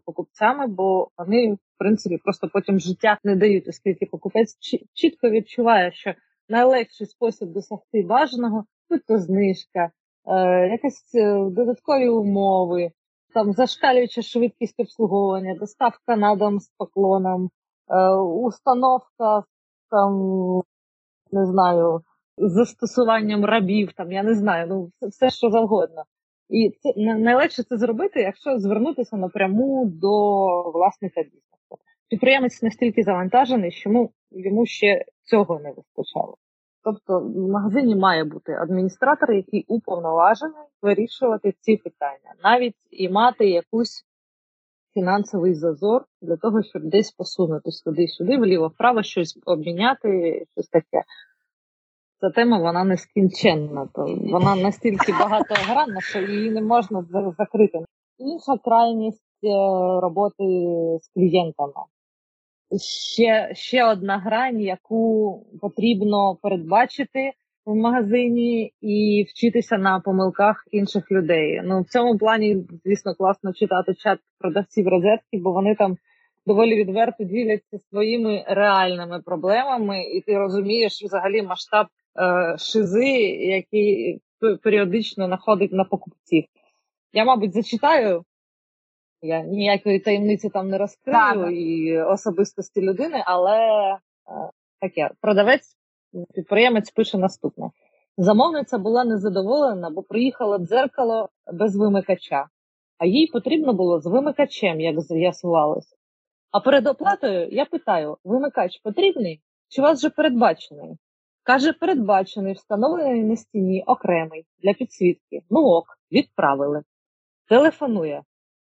покупцями, бо вони, в принципі, просто потім життя не дають, оскільки покупець чітко відчуває, що найлегший спосіб досягти бажаного – то знижка, якісь додаткові умови, там зашкалююча швидкість обслуговування, доставка на дом з поклоном, установка там, не знаю, з застосуванням рабів, там, я не знаю, все що завгодно. І це найлегше це зробити, якщо звернутися напряму до власника бізнесу. Підприємець настільки завантажений, що йому ще цього не вистачало. Тобто в магазині має бути адміністратор, який уповноважений вирішувати ці питання. Навіть і мати якийсь фінансовий зазор для того, щоб десь посунутися туди-сюди, вліво-вправо, щось обміняти, щось таке. Ця тема, вона нескінченна. Вона настільки багатогранна, що її не можна закрити. Інша крайність роботи з клієнтами. Ще одна грань, яку потрібно передбачити в магазині і вчитися на помилках інших людей. В цьому плані, звісно, класно читати чат продавців Розетки, бо вони там доволі відверто діляться своїми реальними проблемами, і ти розумієш взагалі масштаб шизи, який періодично находить на покупців. Я, мабуть, зачитаю. Я ніякої таємниці там не розкрию, і особистості людини, але таке. Продавець-підприємець пише наступне. Замовниця була незадоволена, бо приїхало дзеркало без вимикача. А їй потрібно було з вимикачем, як з'ясувалось. А перед оплатою я питаю, вимикач потрібний? Чи у вас же передбачений? Каже, передбачений, встановлений на стіні, окремий, для підсвітки. Відправили. Телефонує.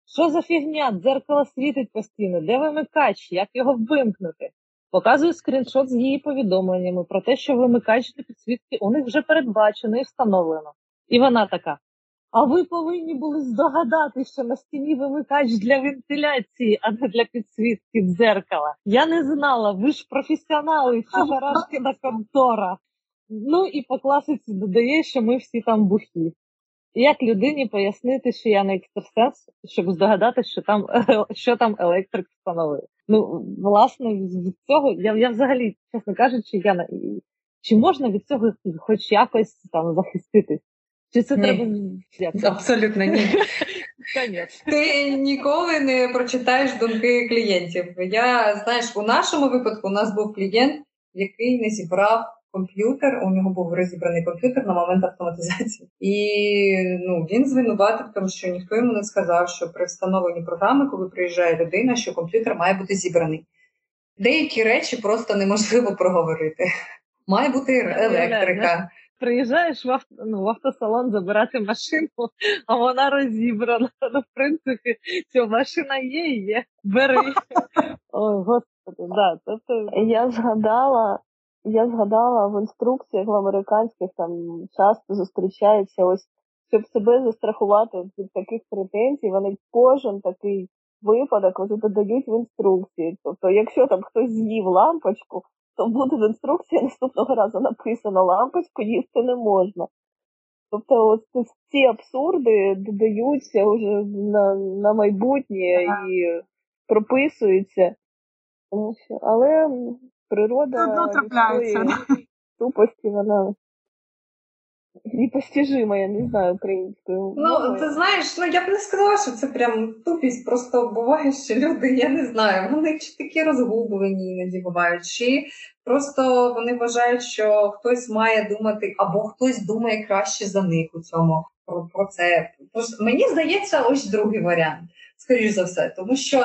Що за фігня? Дзеркало світить постійно. Де вимикач? Як його вимкнути? Показую скріншот з її повідомленнями про те, що вимикач для підсвітки у них вже передбачено і встановлено. І вона така: А ви повинні були здогадатися, що на стіні вимикач для вентиляції, а не для підсвітки дзеркала. Я не знала, ви ж професіонали, ці гаражкина контора. Ну і по класиці додає, що ми всі там бухі. Як людині пояснити, що я не екстрасенс, щоб здогадатися, що там електрик встановив? Ну, власне, від цього, я взагалі, чесно кажучи, Яна, чи можна від цього хоч якось там захиститись? Чи це ні. Треба взяти? Абсолютно ні. Ти ніколи не прочитаєш думки клієнтів. У нашому випадку у нас був клієнт, який не зібрав комп'ютер, у нього був розібраний комп'ютер на момент автоматизації. І він звинуватив, тому що ніхто йому не сказав, що при встановленні програми, коли приїжджає людина, що комп'ютер має бути зібраний. Деякі речі просто неможливо проговорити. Має бути електрика. Приїжджаєш в автосалон забирати машину, а вона розібрана. Ну, в принципі, ця машина є. Бери. О, Господи, да. Тобто... Я згадала в інструкціях в американських там часто зустрічається ось, щоб себе застрахувати від таких претензій, вони кожен такий випадок ось додають в інструкції. Тобто, якщо там хтось з'їв лампочку, то буде в інструкції наступного разу написано «лампочку їсти не можна». Тобто ось ці абсурди додаються вже на майбутнє і прописуються. Але природа людської тупості, вона непостижима, я не знаю, українською. Я б не сказала, що це прям тупість, просто буває, що люди, я не знаю, вони чи такі розгублені іноді бувають, чи просто вони вважають, що хтось має думати, або хтось думає краще за них у цьому про це. Просто, мені здається, ось другий варіант, скоріш за все, тому що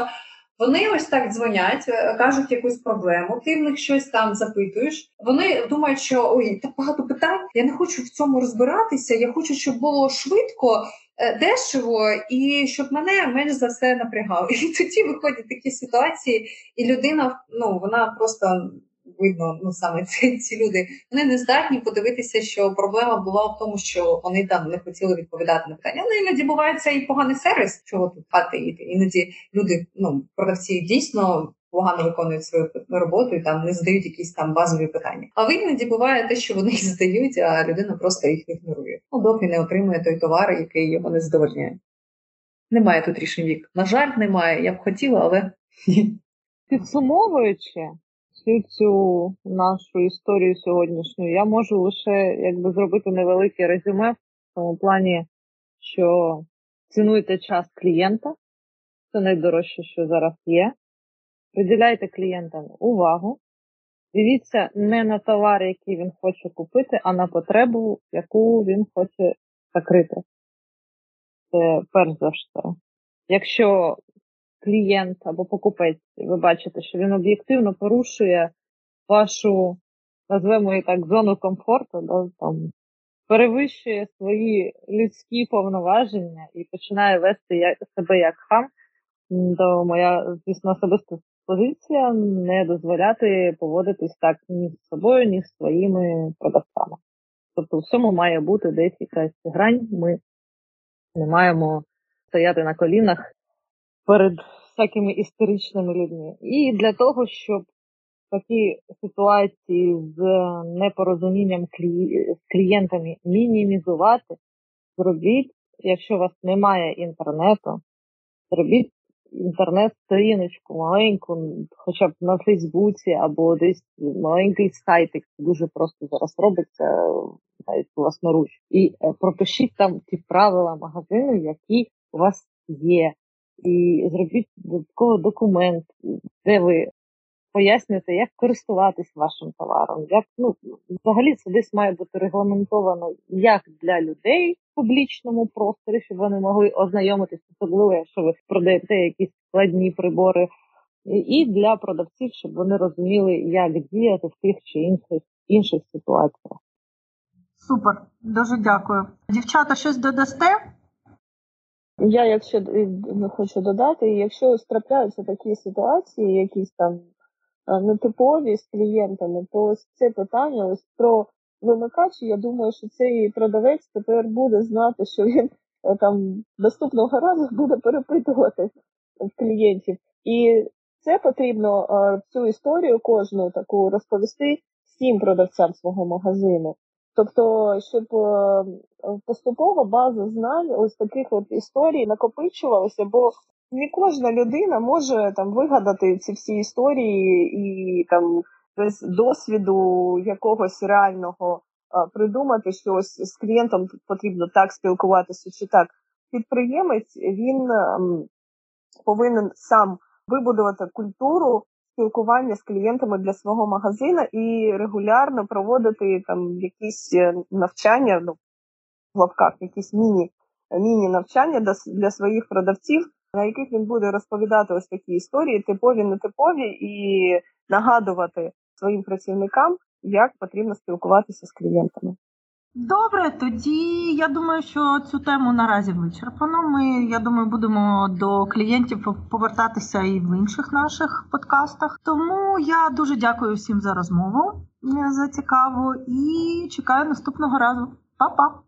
вони ось так дзвонять, кажуть якусь проблему, ти в них щось там запитуєш. Вони думають, що ой, так багато питань, я не хочу в цьому розбиратися, я хочу, щоб було швидко, дешево, і щоб мене менш за все напрягало. І тоді виходять такі ситуації, і людина, вона просто, видно, саме ці люди, вони не здатні подивитися, що проблема була в тому, що вони там не хотіли відповідати на питання. Але іноді буває це і поганий сервіс, чого тут хати. Іноді люди, продавці дійсно погано виконують свою роботу і там не задають якісь там базові питання. А іноді буває те, що вони їх задають, а людина просто їх ігнорує. Доки не отримує той товар, який його не задовольняє. Немає тут рішень вік. На жаль, немає. Я б хотіла, але ні. Підсумовуючи цю нашу історію сьогоднішню, я можу лише зробити невелике резюме в тому плані, що цінуйте час клієнта, це найдорожче, що зараз є, приділяйте клієнтам увагу, дивіться не на товар, який він хоче купити, а на потребу, яку він хоче закрити. Це перш за все. Якщо клієнт або покупець, ви бачите, що він об'єктивно порушує вашу, назвемо її так, зону комфорту, перевищує свої людські повноваження і починає вести себе як хам, то моя, звісно, особиста позиція не дозволяти поводитись так ні з собою, ні з своїми продавцями. Тобто в цьому має бути десь якась грань, ми не маємо стояти на колінах перед всякими істеричними людьми. І для того, щоб такі ситуації з непорозумінням з клієнтами мінімізувати, зробіть, якщо у вас немає інтернету, зробіть інтернет-сторіночку маленьку, хоча б на Фейсбуці, або десь маленький сайтик, дуже просто зараз робиться, навіть власноруч. І пропишіть там ті правила магазину, які у вас є. І зробіть додатковий документ, де ви пояснюєте, як користуватись вашим товаром. Взагалі це десь має бути регламентовано як для людей в публічному просторі, щоб вони могли ознайомитися, особливо, якщо ви продаєте якісь складні прибори, і для продавців, щоб вони розуміли, як діяти в тих чи інших ситуаціях. Супер, дуже дякую. Дівчата, щось додасте? Я якщо хочу додати, якщо трапляються такі ситуації, якісь там нетипові з клієнтами, то ось це питання ось про вимикачі, я думаю, що цей продавець тепер буде знати, що він там наступного разу буде перепитувати в клієнтів. І це потрібно цю історію кожну таку розповісти всім продавцям свого магазину. Тобто, щоб поступово база знань ось таких от історій накопичувалася, бо не кожна людина може там вигадати ці всі історії і там без досвіду якогось реального придумати, що ось з клієнтом потрібно так спілкуватися чи так. Підприємець, він повинен сам вибудувати культуру спілкування з клієнтами для свого магазину і регулярно проводити там якісь навчання, ну, в лапках, якісь міні-навчання для своїх продавців, на яких він буде розповідати ось такі історії, типові, нетипові, і нагадувати своїм працівникам, як потрібно спілкуватися з клієнтами. Добре, тоді я думаю, що цю тему наразі вичерпано. Ми, я думаю, будемо до клієнтів повертатися і в інших наших подкастах. Тому я дуже дякую всім за розмову, за цікаву, і чекаю наступного разу. Па-па!